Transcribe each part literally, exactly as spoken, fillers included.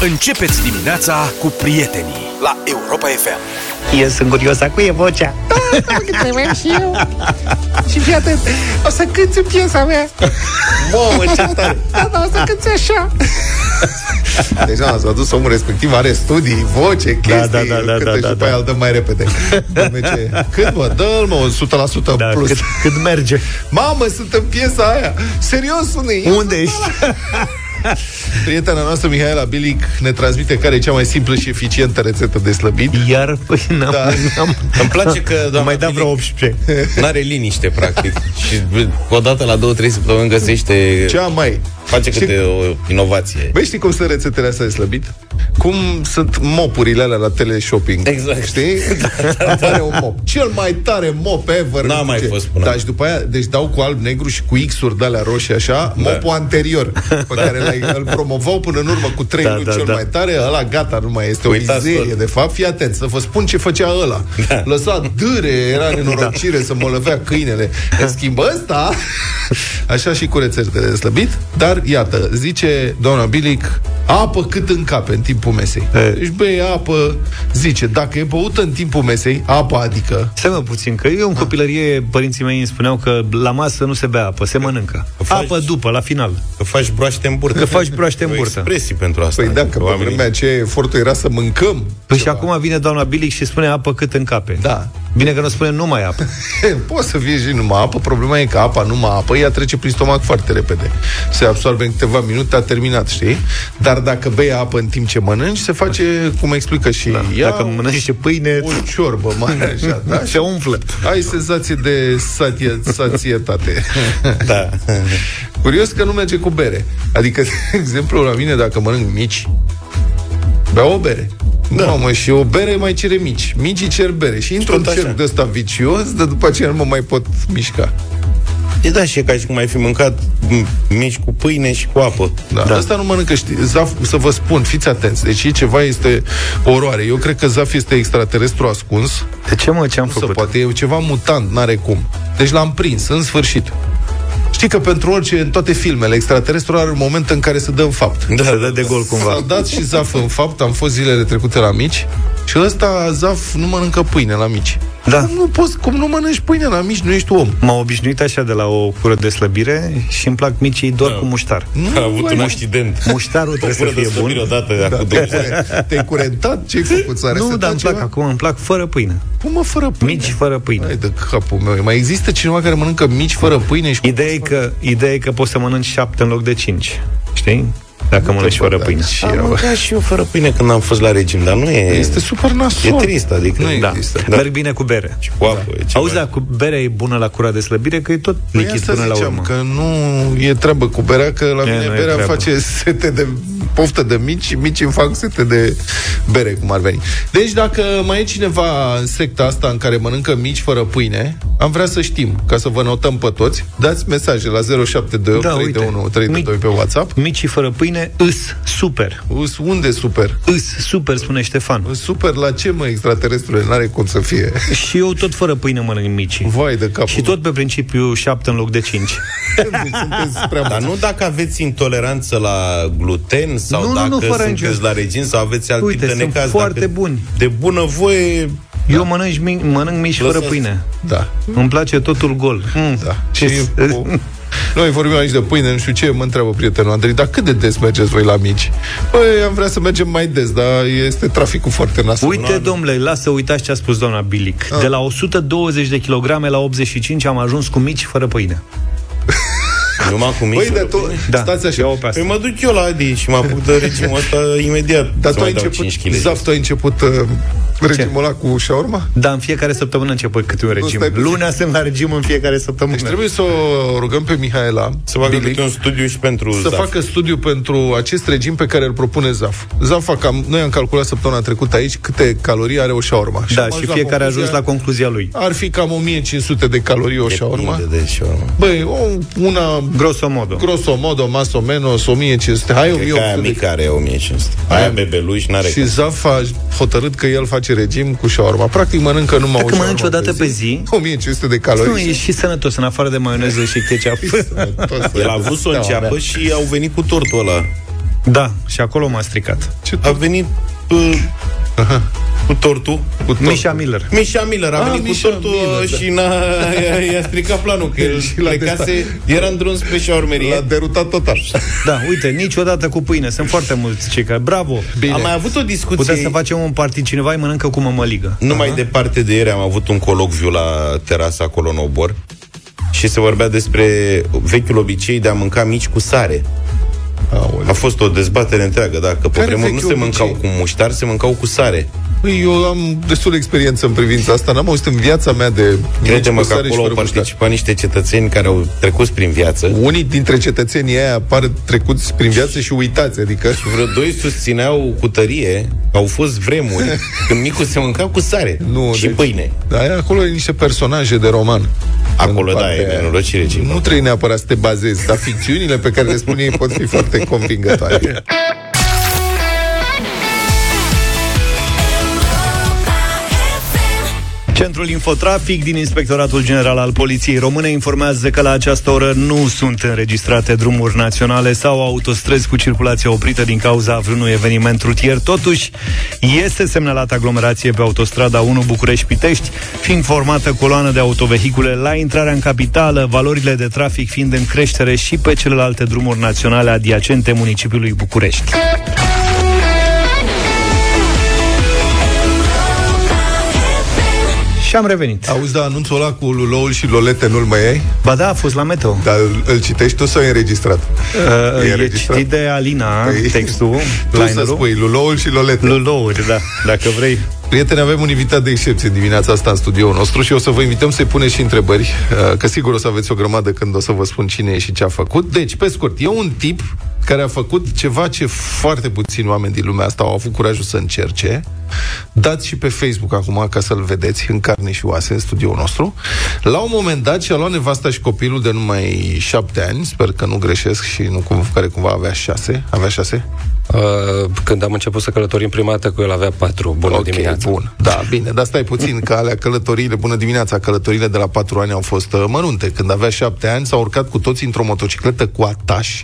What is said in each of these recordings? Începeți dimineața cu prietenii la Europa F M. Eu sunt curioasă, cu e vocea? Da, și eu. Și fii atent, o să cânti în piesa mea. Bă, ce tare. Da, da, o să cânti așa. Deja s-a dus omul respectiv, are studii, voce, chestii, da, da, da, da, cântă da, da, și da, pe aia da. Îl dăm mai repede. Cât mă, dă-l mă, o sută la sută da, plus. Cât, cât merge. Mamă, sunt în piesa aia. Serios, unde, unde ești? Prietena noastră, Mihaela Bilic, ne transmite care e cea mai simplă și eficientă rețetă de slăbit. Iar, păi, n-am... Da. n-am. Îmi place că doamna mai da vreo optsprezece. N-are liniște, practic. Și odată la două, trei săptămâni găsește... Cea mai... Face câte știi... o inovație. Băi, știi cum sunt rețetele astea de slăbit? Cum sunt mopurile alea la teleshopping. Exact. Știi? Da, da, da. Un mop. Cel mai tare mop ever. N-a mai ce... fost până. Da, și după aia, deci dau cu alb-negru și cu X-uri de alea roșii, așa, da. Mopul anterior, pe da. Care îl promovau până în urmă cu trei da, luni da, cel da. Mai tare, ăla gata, nu mai este. Uitați o mizerie, de fapt. Fii atent, să vă spun ce făcea ăla. Da. Lăsa dâre, era nenorocire, da. Să mă lăvea câinele. În schimb ăsta, așa și cu rețetele de slăbit, dar iată, zice doamna Bilic, apă cât încape în timpul mesei. Deci, băi, apă, zice, dacă e băută în timpul mesei, apă adică... Semă puțin, că eu în copilărie, părinții mei îmi spuneau că la masă nu se bea apă, se mănâncă. Că faci, apă după, la final. Că faci broaște în burtă. Că faci broaște în burtă. O expresie pentru asta. Păi dacă pe vremea ce efortul era să mâncăm. Păi și acum vine doamna Bilic și spune apă cât încape. Da. Bine că nu spune numai apă. Poți să fie și numai apă, problema e că apa, numai apă, ea trece prin stomac foarte repede. Se absorbe în câteva minute, a terminat, știi? Dar dacă bei apă în timp ce mănânci, se face, cum explică și da, ea, dacă mănânci pâine, o ciorbă mare așa, da? Se umflă. Ai senzație de satie, sațietate. Da. Curios că nu merge cu bere. Adică, de exemplu, la mine, dacă mănânc mici, bea o bere. Da. Mamă, și o bere mai cere mici. Micii cer bere. Și într-un cerc de ăsta vicios, dar după aceea nu mă mai pot mișca. E da, și e ca și cum ai fi mâncat mici cu pâine și cu apă. Da. Da. Asta nu mănâncă, știi, Zaf, să vă spun, fiți atenți. Deci e ceva, este oroare. Eu cred că Zaf este extraterestru ascuns. De ce, mă, ce am făcut? Poate e ceva mutant, n-are cum. Deci l-am prins, în sfârșit. Știi că pentru orice, în toate filmele, extraterestru are un moment în care se dă în fapt. Da, se dă de gol cumva. S-a dat și Zaf în fapt, am fost zilele trecute la mici și ăsta, Zaf, nu mănâncă pâine la mici. Da. Cum nu poți, cum nu mănânci pâine la mici, nu ești om. M-am obișnuit așa de la o cură de slăbire și îmi plac micii doar da. Cu muștar. Nu, a avut un accident. Muștarul trebuie să fie bun. Odată, da, te-ai, te-ai curentat? Ce-ai făcut? S-a resetat, nu, dar îmi plac ceva? Acum, îmi plac fără pâine. Cum mă, fără pâine? Mici fără pâine. Hai de capul meu. Mai există cineva care mănâncă mici fără pâine? Și ideea, e că, ideea e că poți să mănânci șapte în loc de cinci. Știi? Dacă mănânci fără pâine. Am mâncat și eu fără pâine când am fost la regim, dar nu e... Este super nasol. E trist, adică... Nu da. Există. Da. Merg bine cu bere. Și cu apă. Da. Auzi, da, cu berea e bună la cura de slăbire, că e tot lichid până la urmă. Că nu e treabă cu berea, că la mine berea îmi face sete de poftă de mici, mici îmi fac sete de bere, cum ar veni. Deci dacă mai e cineva în secta asta în care mănâncă mici fără pâine, am vrea să știm, ca să vă notăm pe toți, dați mesaje la zero șapte doi opt trei doi unu trei doi pe WhatsApp. Micii fără pâine îs super. Îs unde super? Îs super, spune Ștefan. Îs super la ce, mă, extraterestrule? N-are cum să fie. Și eu tot fără pâine mănânc micii. Vai de capul. Și tot pe principiu șapte în loc de cinci. Dar nu dacă aveți intoleranță la gluten sau nu, dacă nu, nu, sunteți nicio. La regim sau aveți alt Uite, tip de necaz. Uite, foarte buni. De bună voie... Da. Eu mănânc, mănânc mici fără pâine. Da. Îmi place totul gol. Mm. Da. Și cu... Noi vorbim aici de pâine, nu știu ce, mă întreabă prietenul Andrei, dar cât de des mergeți voi la mici? Păi, am vrea să mergem mai des, dar este traficul foarte nasol. Uite, domnule, lasă, uitați ce a spus doamna Bilic. A. De la o sută douăzeci de kilograme la optzeci și cinci am ajuns cu mici fără pâine. Numai cu mici. Băi, dar tu, da, stați așa. Păi mă duc eu la Adi și mă apuc de regimul ăsta imediat. Dar tu ai început, Zaf, tu ai început uh, regimul ăla cu șaurma? Da, în fiecare săptămână începe câte un regim. Luna sunt la regim în fiecare săptămână. Deci trebuie să o rugăm pe Mihaela să facă Bilic, un studiu și pentru Să Zaf. facă studiu pentru acest regim pe care îl propune Zaf. Zaf, cam, noi am calculat săptămâna trecută aici câte calorii are o șaurma. Da, și fiecare a ajuns la concluzia lui. Ar fi cam o mie cinci sute de calorii o șaurma. Băi, una grosomodo. Grosomodo, mas o menos o mie cinci sute. Hai o mie opt sute. Că aia mică are o mie cinci sute. Aia bebeluș n-are. Și Zaf a hotărât că el face regim cu șaorma. Practic mănâncă numai o mănânci o dată pe zi, o mie cinci sute de calorii. Nu, e și sănătos, în afară de maioneză și ketchup. El a avut o înceapă și au venit cu tortul ăla. Da, și acolo m-a stricat. Ce a venit uh, aha, cu tortul, cu tortul. Misha Miller. Misha Miller a, a venit Misha cu tortul Miller, și n-a, i-a, i-a stricat planul, că el plecase, era într-un drum spre șaurmerie. L-a derutat total. Da, uite, niciodată cu pâine. Sunt foarte mulți cei care, bravo. Bine. Am mai avut o discuție. Putem să facem un partid, cineva îi mănâncă cu mămăligă. Nu mai departe de ieri am avut un colocviu la terasa acolo în Obor și se vorbea despre vechiul obicei de a mânca mici cu sare. Aolea. A fost o dezbatere întreagă, dacă pe care vremuri nu se mâncau cu muștar, se mâncau cu sare. Eu am destul de experiență în privința asta, n-am auzit în viața mea de... Crede-mă că acolo au participat niște cetățeni care au trecut prin viață. Unii dintre cetățenii aia apar trecuți prin viață și uitați, adică... Și vreo doi susțineau cu tărie, au fost vremuri când micul se mânca cu sare, nu, și deci, pâine. Da, acolo e niște personaje de roman. Acolo, da, e nenorocire. Nu trebuie neapărat să te bazezi, dar ficțiunile pe care le spun ei pot fi foarte convingătoare. Centrul Infotrafic din Inspectoratul General al Poliției Române informează că la această oră nu sunt înregistrate drumuri naționale sau autostrăzi cu circulație oprită din cauza vreunui eveniment rutier. Totuși, este semnalată aglomerație pe Autostrada unu București-Pitești, fiind formată coloană de autovehicule la intrarea în capitală, valorile de trafic fiind în creștere și pe celelalte drumuri naționale adiacente municipiului București. Și am revenit. Auzi, da, anunțul ăla cu Luloul și Lolete nu-l mai ai? Ba da, a fost la Meteo. Dar îl, îl citești tu sau e înregistrat? Uh, e înregistrat? Citit de Alina, păi, textul. Tu să spui Luloul și Lolete. Lulouri, da, dacă vrei. Prieteni, avem un invitat de excepție dimineața asta în studioul nostru și o să vă invităm să-i puneți și întrebări, că sigur o să aveți o grămadă când o să vă spun cine e și ce a făcut. Deci, pe scurt, e un tip care a făcut ceva ce foarte puțini oameni din lumea asta au avut curajul să încerce. Dați și pe Facebook acum ca să-l vedeți în carne și oase în studioul nostru. La un moment dat și-a luat nevasta și copilul de numai șapte ani, sper că nu greșesc și nu cum, care cumva avea șase. Avea șase? Uh, când am început să călătorim prima dată cu el avea patru. Bună, okay, dimineața. Bun. Da, bine, dar stai puțin că alea călătoriile, bună dimineața, călătoriile de la patru ani au fost uh, mărunte. Când avea șapte ani s-au urcat cu toți într-o motocicletă cu ataș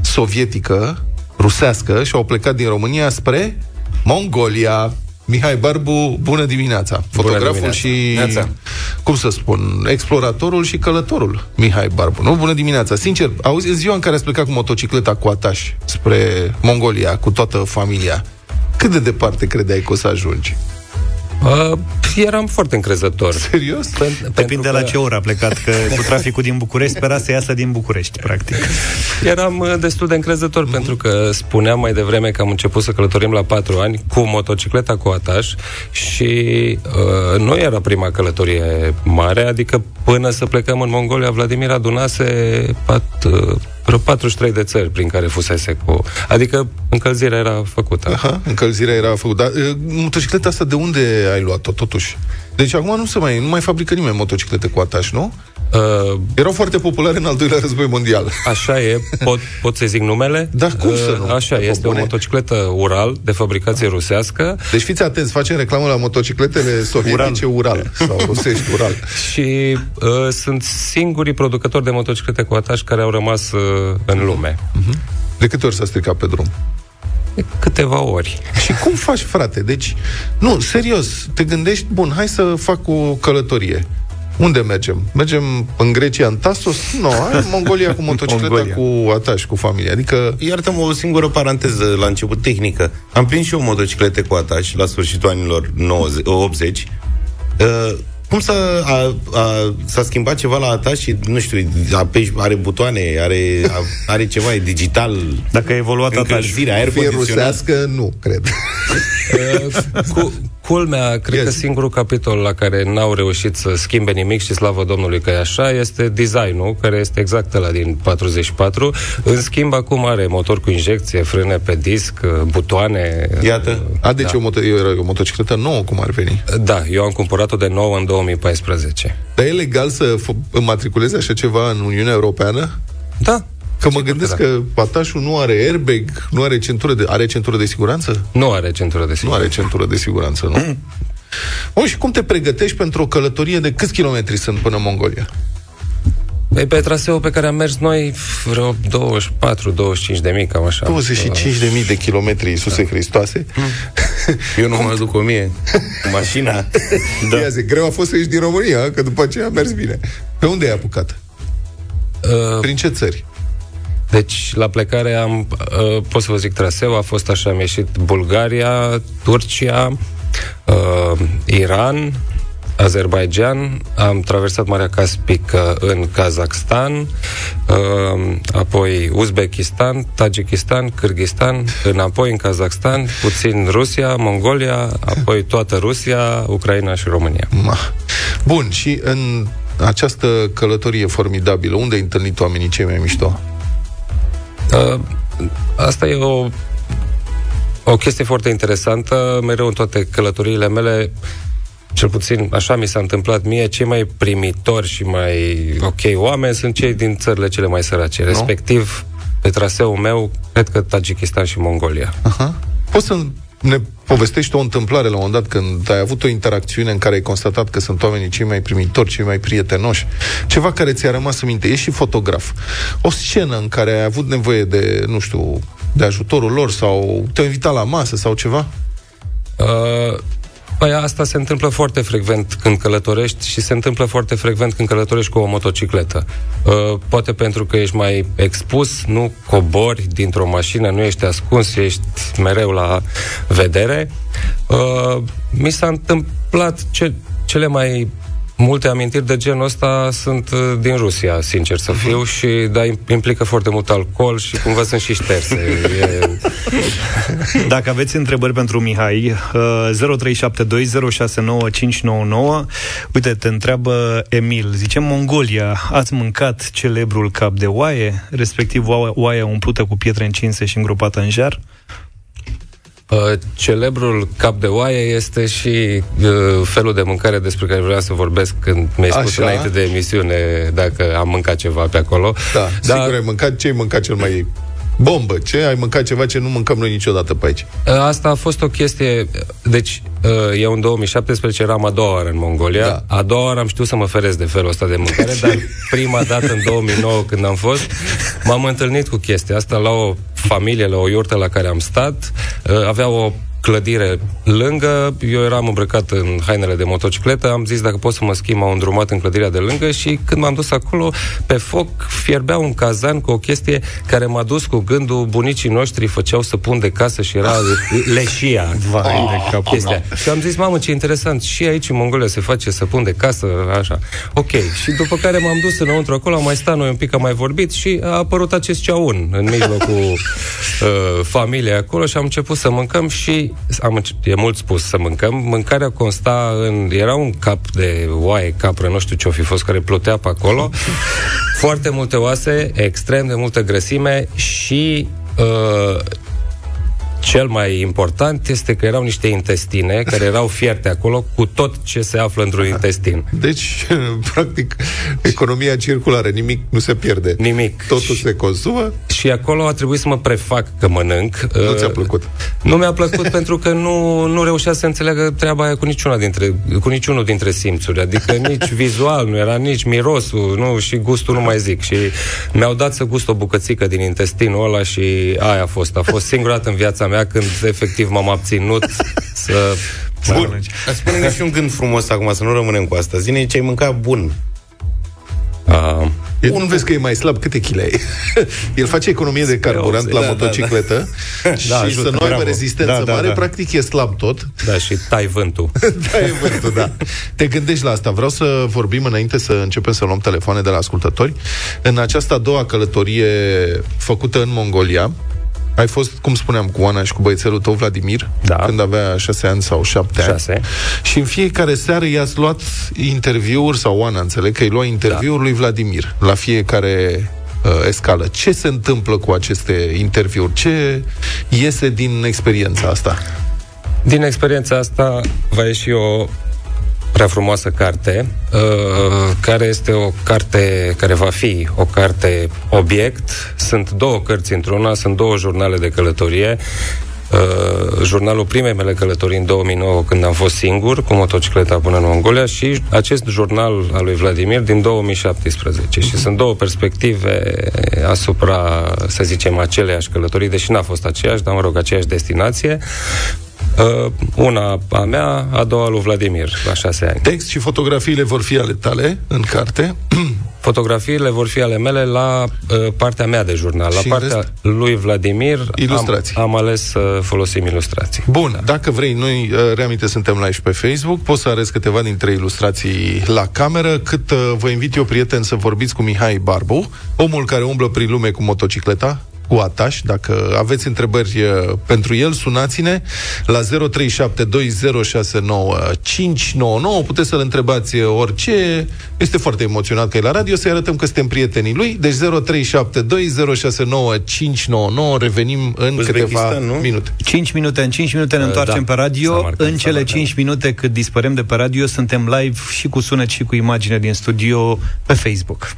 sovietică, rusească și au plecat din România spre Mongolia. Mihai Barbu, bună dimineața. Fotograful, bună dimineața. Și, cum să spun, exploratorul și călătorul Mihai Barbu, nu? Bună dimineața. Sincer, auzi, în ziua în care ați plecat cu motocicleta cu ataș spre Mongolia, cu toată familia, cât de departe credeai că o să ajungi? Uh, eram foarte încrezător. Serios? Pen- Depinde că... la ce oră a plecat, că cu traficul din București spera să iasă din București, practic. Eram destul de încrezător, mm-hmm. pentru că spuneam mai devreme că am început să călătorim la patru ani cu motocicleta cu ataș și uh, nu era prima călătorie mare, adică până să plecăm în Mongolia, Vladimir adunase pat, uh, vreo patruzeci și trei de țări prin care fusese cu... Adică încălzirea era făcută. Aha, încălzirea era făcută. Dar uh, motocicleta asta de unde ai luat-o, totuși? Deci acum nu se mai, nu mai fabrică nimeni motociclete cu ataș, nu? Uh, Erau foarte populare în al doilea război mondial. Așa e, pot, pot să zic numele? Da, cum să nu? Uh, așa, este bune. O motocicletă Ural, de fabricație rusească. Deci fiți atenți, facem reclamă la motocicletele sovietice Ural, Ural sau rusești Ural. Și uh, sunt singurii producători de motociclete cu ataș care au rămas uh, în lume. Uh-huh. De câte ori s-a stricat pe drum? Câteva ori. Și cum faci, frate? Deci, nu, serios, te gândești, bun, hai să fac o călătorie. Unde mergem? Mergem în Grecia, în Tasos? Nu, no, în Mongolia cu motocicleta Mongolia. Cu ataș, cu familia. Adică, iartă-mă o singură paranteză la început tehnică. Am prins și eu motociclete cu ataș la sfârșitul anilor nouăzeci, optzeci. Uh, cum s-a, a, a, s-a schimbat ceva la ataș și, nu știu, apeși, are butoane, are, a, are ceva, e digital. Dacă a evoluat încălzirea, aer condiționat. Fie rusească, nu, cred. Cu, culmea, cred yes. că singurul capitol la care n-au reușit să schimbe nimic și slavă Domnului că e așa, este designul, care este exact ăla din patruzeci și patru. În schimb, acum are motor cu injecție, frâne pe disc, butoane. Iată. A, deci da. o, moto- e o motocicletă nouă, cum ar veni. Da, eu am cumpărat-o de nouă în două mii paisprezece. Dar e legal să înmatriculezi așa ceva în Uniunea Europeană? Da. Că mă gândesc că atașul nu are airbag, nu are centură de... Are centură de siguranță? Nu are centură de siguranță. Nu are centură de siguranță, nu? Mm. O, și cum te pregătești pentru o călătorie de câți kilometri sunt până în Mongolia? E pe traseul pe care am mers noi vreo douăzeci și patru douăzeci și cinci de mii, cam așa. douăzeci și cinci de mii de kilometri, Iisuse da. Hristoase. Mm. Eu nu mă duc o mie cu mașina. Da. Ia zic, greu a fost să ieși din România, că după aceea a mers bine. Pe unde ai apucat? Uh, Prin ce țări? Deci, la plecare am, uh, pot să vă zic traseu, a fost așa, am ieșit Bulgaria, Turcia, uh, Iran, Azerbaijan, am traversat Marea Caspică în Kazakhstan, uh, apoi Uzbekistan, Tajikistan, Kârghistan, înapoi în Kazakhstan, puțin Rusia, Mongolia, apoi toată Rusia, Ucraina și România. Bun, și în această călătorie formidabilă, unde ai întâlnit oamenii cei mai mișto? Uh, asta e o, o chestie foarte interesantă. Mereu în toate călătoriile mele, cel puțin așa mi s-a întâmplat mie, cei mai primitori și mai ok oameni sunt cei din țările cele mai sărace, no? Respectiv pe traseul meu, cred că Tajikistan și Mongolia. Aha. Poți să ne povestești o întâmplare la un moment dat când ai avut o interacțiune în care ai constatat că sunt oamenii cei mai primitori, cei mai prietenoși, ceva care ți-a rămas în minte? Ești și fotograf. O scenă în care ai avut nevoie de, nu știu, de ajutorul lor sau te-au invitat la masă sau ceva? Uh... Păi asta se întâmplă foarte frecvent când călătorești și se întâmplă foarte frecvent când călătorești cu o motocicletă. Uh, poate pentru că ești mai expus, nu cobori dintr-o mașină, nu ești ascuns, ești mereu la vedere. Uh, mi s-a întâmplat ce, cele mai multe amintiri de genul ăsta sunt din Rusia, sincer să fiu, și da, implică foarte mult alcool și cumva sunt și șterse. E... Dacă aveți întrebări pentru Mihai, zero trei șapte doi zero șase nouă cinci nouă nouă. Uite, te întreabă Emil, zice, Mongolia, ați mâncat celebrul cap de oaie, respectiv oaia umplută cu pietre încinse și îngropată în jar? Celebrul cap de oaie este și uh, felul de mâncare despre care vreau să vorbesc când mi-ai spus înainte de emisiune dacă am mâncat ceva pe acolo. Da, dar... sigur ai mâncat. Ce ai mâncat cel mai bombă? Ce ai mâncat ceva ce nu mâncăm noi niciodată pe aici? Asta a fost o chestie. Deci, uh, eu în două mii șaptesprezece eram a doua oară în Mongolia. Da. A doua oară am știut să mă feresc de felul ăsta de mâncare, dar prima dată în două mii nouă când am fost, m-am întâlnit cu chestia asta la o familie, la o iurtă la care am stat. Uh, avea o clădire lângă, eu eram îmbrăcat în hainele de motocicletă, am zis dacă pot să mă schimb, m-au îndrumat în clădirea de lângă și când m-am dus acolo, pe foc fierbea un cazan cu o chestie care m-a dus cu gândul, bunicii noștri făceau săpun de casă și era leșia. Vai de capul meu. Și am zis, mamă, ce interesant, și aici în Mongolia se face săpun de casă, așa. Ok, și după care m-am dus înăuntru acolo, am mai stat noi un pic, am mai vorbit și a apărut acest ceaun în mijlocul uh, familiei acolo și am început să mâncăm și Am, e mult spus să mâncăm. Mâncarea consta în... Era un cap de oaie, capră, nu știu ce-o fi fost, care plutea pe acolo. Foarte multe oase, extrem de multă grăsime și... Uh, cel mai important este că erau niște intestine care erau fierte acolo cu tot ce se află într-un intestin. Deci, practic, economia circulară, nimic nu se pierde. Nimic. Totul și, se consumă. Și acolo a trebuit să mă prefac că mănânc. Nu ți-a plăcut? Nu mi-a plăcut pentru că nu, nu reușea să înțeleagă treaba aia cu, niciuna dintre, cu niciunul dintre simțuri. Adică nici vizual nu era, nici mirosul, nu, și gustul nu mai zic. Și mi-au dat să gust o bucățică din intestinul ăla și aia a fost. A fost singura dată în viața mea când efectiv m-am abținut să... Bun. Spune-ne și un gând frumos acum, să nu rămânem cu asta. Zine ce ai mâncat bun. Uh, Eu nu vezi că e mai slab? Câte chile ai? El face economie de carburant la da, motocicletă da, da. și da, ajută, să nu aibă rezistență da, da, mare, da. practic e slab tot. Da, și tai vântul. tai vântul, da. Te gândești la asta. Vreau să vorbim înainte să începem să luăm telefoane de la ascultători. În această a doua călătorie făcută în Mongolia, ai fost, cum spuneam, cu Oana și cu băiețelul tău, Vladimir, da. când avea șase ani sau șapte șase. ani. Și în fiecare seară i-ați luat interviuri, sau Oana, înțeleg, că îi lua interviuri da. lui Vladimir la fiecare uh, escală. Ce se întâmplă cu aceste interviuri? Ce iese din experiența asta? Din experiența asta va ieși o prea frumoasă carte, uh, care este o carte, care va fi o carte obiect. Sunt două cărți într-una, sunt două jurnale de călătorie. Uh, jurnalul primei mele călătorii în două mii nouă, când am fost singur cu motocicleta până în Mongolia, și acest jurnal al lui Vladimir din două mii șaptesprezece. Și sunt două perspective asupra, să zicem, aceleiași călătorii, deși n-a fost aceeași, dar mă rog, aceeași destinație. Una a mea, a doua lui Vladimir, la șase ani. Text și fotografiile vor fi ale tale în carte? Fotografiile vor fi ale mele la uh, partea mea de jurnal. Și la partea lui Vladimir ilustrații. Am, am ales să folosim ilustrații. Bun, da. Dacă vrei, noi, uh, reaminte, suntem live și pe Facebook. Poți să arăți câteva dintre ilustrații la cameră. Cât uh, vă invit eu, prieteni, să vorbiți cu Mihai Barbu, omul care umblă prin lume cu motocicleta, cu ataș. Dacă aveți întrebări pentru el, sunați-ne la zero trei șapte doi zero șase nouă cinci nouă nouă. Puteți să-l întrebați orice. Este foarte emoționat că e la radio. Să-i arătăm că suntem prietenii lui. Deci zero trei șapte doi zero șase nouă cinci nouă nouă. Revenim în câteva minute. cinci minute. În cinci minute ne întoarcem uh, da. pe radio. În cele cinci minute cât dispărem de pe radio, suntem live și cu sunet și cu imagine din studio pe Facebook.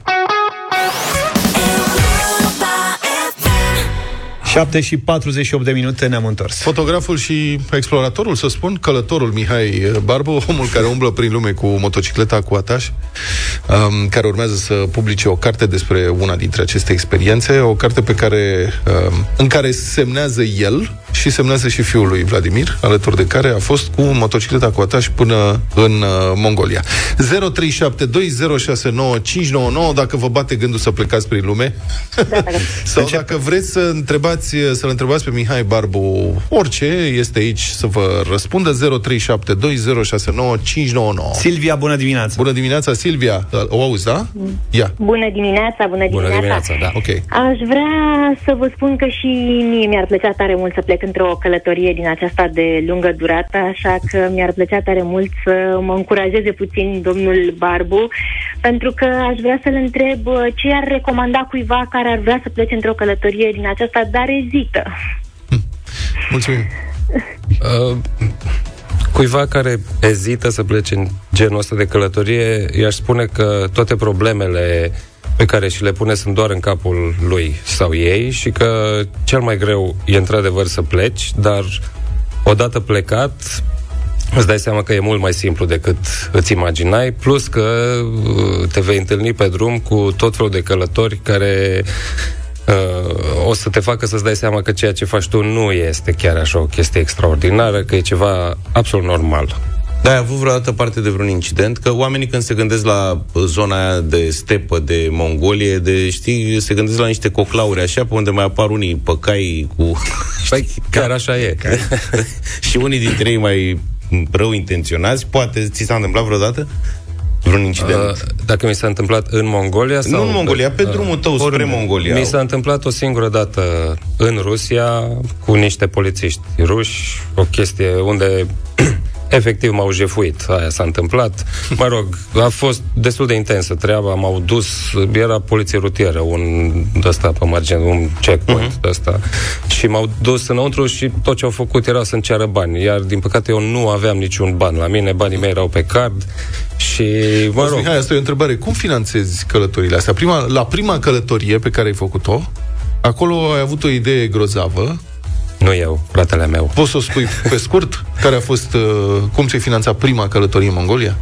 șapte și patruzeci și opt de minute, ne-am întors. Fotograful și exploratorul, să spun, călătorul Mihai Barbu, omul care umblă prin lume cu motocicleta cu ataș, um, care urmează să publice o carte despre una dintre aceste experiențe, o carte pe care, um, în care semnează el și semnează și fiul lui Vladimir, alături de care a fost cu motocicleta cu ataș până în uh, Mongolia. zero trei șapte doi zero șase nouă cinci nouă nouă, dacă vă bate gândul să plecați prin lume, da, sau încep. Dacă vreți să întrebați, să-l întrebați pe Mihai Barbu orice, este aici să vă răspundă. Zero trei șapte doi zero șase nouă cinci nouă nouă. Silvia, bună dimineața. Bună dimineața, Silvia, o auzi, da? Ia. Bună dimineața, bună dimineața, bună dimineața, da. Okay. Aș vrea să vă spun că și mie mi-ar plăcea tare mult să plec într-o călătorie din aceasta de lungă durată, așa că mi-ar plăcea tare mult să mă încurajeze puțin domnul Barbu, pentru că aș vrea să-l întreb ce ar recomanda cuiva care ar vrea să plece într-o călătorie din aceasta, dar ezită. Mulțumim. Uh, cuiva care ezită să plece în genul ăsta de călătorie, i-aș spune că toate problemele pe care și le pune sunt doar în capul lui sau ei și că cel mai greu e într-adevăr să pleci, dar odată plecat îți dai seama că e mult mai simplu decât îți imaginai, plus că te vei întâlni pe drum cu tot felul de călători care Uh, o să te facă să-ți dai seama că ceea ce faci tu nu este chiar așa o chestie extraordinară, că e ceva absolut normal. Da, ai avut vreodată parte de vreun incident? Că oamenii când se gândesc la zona aia de stepă, de Mongolie, de, știi, se gândesc la niște coclauri așa, pe unde mai apar unii păcai cu... Păi, chiar așa e. Și unii dintre ei mai rău intenționați. Poate ți s-a întâmplat vreodată vreun incident? Uh, dacă mi s-a întâmplat în Mongolia sau... Nu în Mongolia, pe uh, drumul tău spre Mongolia. Mi s-a întâmplat o singură dată în Rusia cu niște polițiști ruși, o chestie unde efectiv m-au jefuit. Aia s-a întâmplat. Mă rog, a fost destul de intensă treaba, m-au dus, era poliție rutieră, un ăsta pe margine, un checkpoint uh-huh. ăsta. Și m-au dus înăuntru și tot ce au făcut era să îmi ceară bani, iar din păcate eu nu aveam niciun ban la mine, banii mei erau pe card. Și, mă rog, Mihai, asta e o întrebare. Cum finanțezi călătorile astea? Prima, la prima călătorie pe care ai făcut-o, acolo ai avut o idee grozavă. Nu eu, fratele meu. Poți să o spui pe scurt? Care a fost, uh, cum ți-ai finanțat prima călătorie în Mongolia?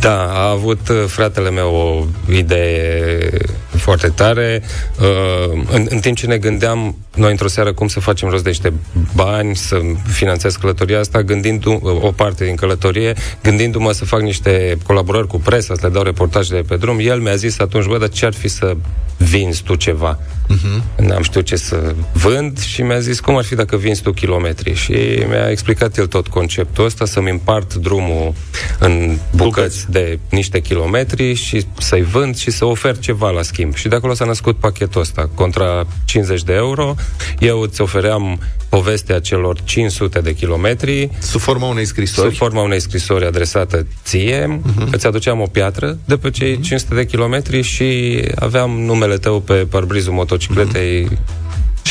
Da, a avut uh, fratele meu o idee foarte tare. Uh, în, în timp ce ne gândeam noi într-o seară cum să facem rost de niște bani, să finanțez călătoria asta, gândindu-mă, o parte din călătorie, gândindu-mă să fac niște colaborări cu presa, să le dau reportaje de pe drum, el mi-a zis atunci, bă, dar ce ar fi să vinzi tu ceva? Uh-huh. N-am știut ce să vând și mi-a zis, cum ar fi dacă vinzi tu kilometri? Și mi-a explicat el tot conceptul ăsta, să-mi împart drumul în bucăți de niște kilometri și să-i vând și să ofer ceva la schimb. Și de acolo s-a născut pachetul ăsta. Contra cincizeci de euro, eu îți ofeream povestea celor cinci sute de kilometri sub forma unei scrisori, sub forma unei scrisori adresată ție. Uh-huh. Îți aduceam o piatră de pe cei uh-huh. cinci sute de kilometri și aveam numele tău pe parbrizul motocicletei. Uh-huh.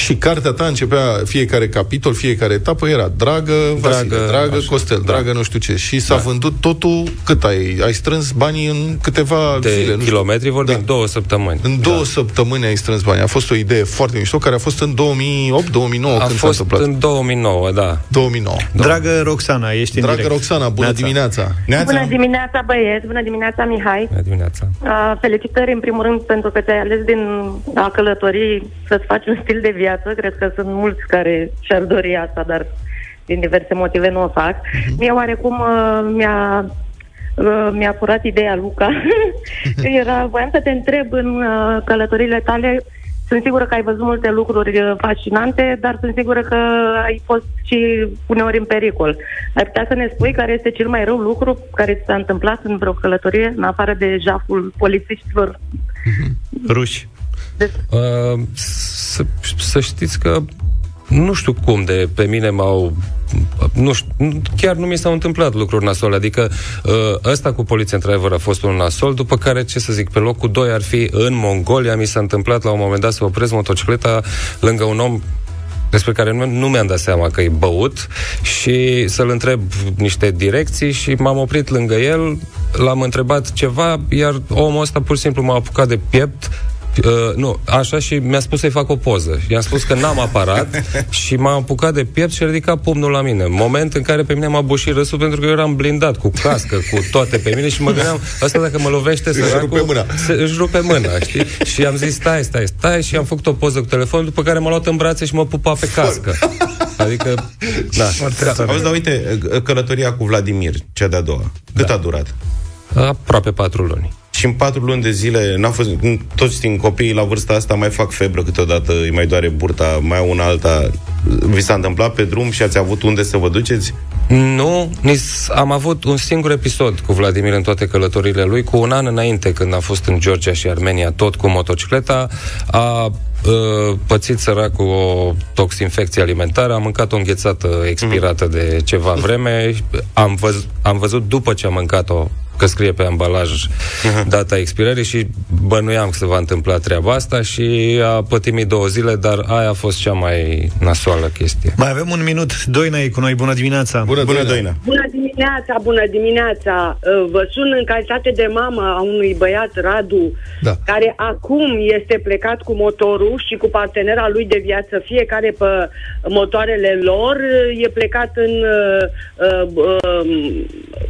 Și cartea ta începea fiecare capitol, fiecare etapă, era Dragă, Vasile, Dragă, dragă așa, Costel, Dragă, da. Nu știu ce. Și s-a da. vândut totul, cât ai, ai strâns banii în câteva de zile. De kilometri vorbim, da. două săptămâni. În două da. săptămâni ai strâns banii. A fost o idee foarte mișto, care a fost în două mii opt, două mii nouă. A când fost în două mii nouă, da. două mii nouă. Dragă Roxana, ești în Dragă direct. Roxana, bună Neața. dimineața. Neața. Bună dimineața, băieți, bună dimineața, Mihai. Bună dimineața. Uh, felicitări, în primul rând, pentru că te-ai ales din a călători să-ți faci un stil de viață. Cred că sunt mulți care și-ar dori asta, dar din diverse motive nu o fac. Uh-huh. Mie oarecum uh, mi-a, uh, mi-a curat ideea Luca. Era, voiam să te întreb în uh, călătorile tale. Sunt sigură că ai văzut multe lucruri fascinante, dar sunt sigură că ai fost și uneori în pericol. Ai putea să ne spui care este cel mai rău lucru care ți s-a întâmplat în vreo călătorie, în afară de jaful polițiștilor ruși? De- uh, să, să știți că nu știu cum de pe mine m-au... Nu știu, chiar nu mi s-au întâmplat lucruri nasole. Adică ăsta cu poliția într-adevăr a fost un nasol. După care, ce să zic, pe locul doi ar fi în Mongolia. Mi s-a întâmplat la un moment dat să opresc motocicleta lângă un om despre care nu, nu mi-am dat seama că e băut și să-l întreb niște direcții și m-am oprit lângă el. L-am întrebat ceva, iar omul ăsta pur și simplu m-a apucat de piept. Uh, nu, așa, și mi-a spus să-i fac o poză. I-am spus că n-am aparat și m-a apucat de piept și a ridicat pumnul la mine. Moment în care pe mine m-a bușit râsul, pentru că eu eram blindat cu cască, cu toate pe mine, și mă gândeam, asta dacă mă lovește săracul, își rupe mâna, se, își rupe mâna, știi? Și am zis, stai, stai, stai, și am făcut o poză cu telefonul, după care m-a luat în brațe și m-a pupat pe cască. Adică, da. Auzi, dar uite, călătoria cu Vladimir, cea de-a doua, cât da. a durat? Aproape patru luni. Și în patru luni de zile n-a fost, toți din copiii la vârsta asta mai fac febră câteodată, îi mai doare burta, mai au una alta. Vi s-a întâmplat pe drum și ați avut unde să vă duceți? Nu, am avut un singur episod cu Vladimir în toate călătorile lui, cu un an înainte, când a fost în Georgia și Armenia, tot cu motocicleta. A pățit săracul o toxinfecție alimentară, am mâncat o înghețată expirată de ceva vreme, am, văz, am văzut după ce am mâncat-o că scrie pe ambalaj data expirării și bănuiam că se va întâmpla treaba asta și a pătimit două zile, dar aia a fost cea mai nasoală chestie. Mai avem un minut. Doina e cu noi. Bună dimineața! Bună, bună Doina! Doina. Bună dimineața! Bună dimineața! Vă sun în calitate de mamă a unui băiat, Radu, da. care acum este plecat cu motorul și cu partenera lui de viață, fiecare pe motoarele lor. E plecat în uh, uh,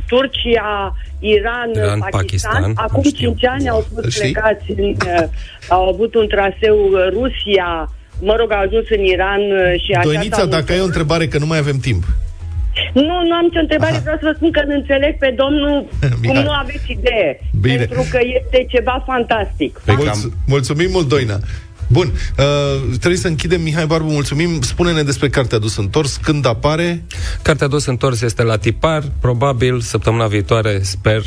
Turcia, Iran, Iran, Pakistan. Pakistan. Acum cinci ani au fost plecați, în, au avut un traseu Rusia, mă rog, au ajuns în Iran și așa. Doinița, dacă ai o întrebare, că nu mai avem timp. Nu, nu am nicio întrebare, Aha. vreau să vă spun că îl înțeleg pe domnul, Bine. cum nu aveți idee. Bine. Pentru că este ceva fantastic. Mulț- mulțumim mult, Doina. Bun, uh, trebuie să închidem. Mihai Barbu, mulțumim. Spune-ne despre Cartea dus întors, când apare? Cartea dus întors este la tipar, probabil săptămâna viitoare, sper.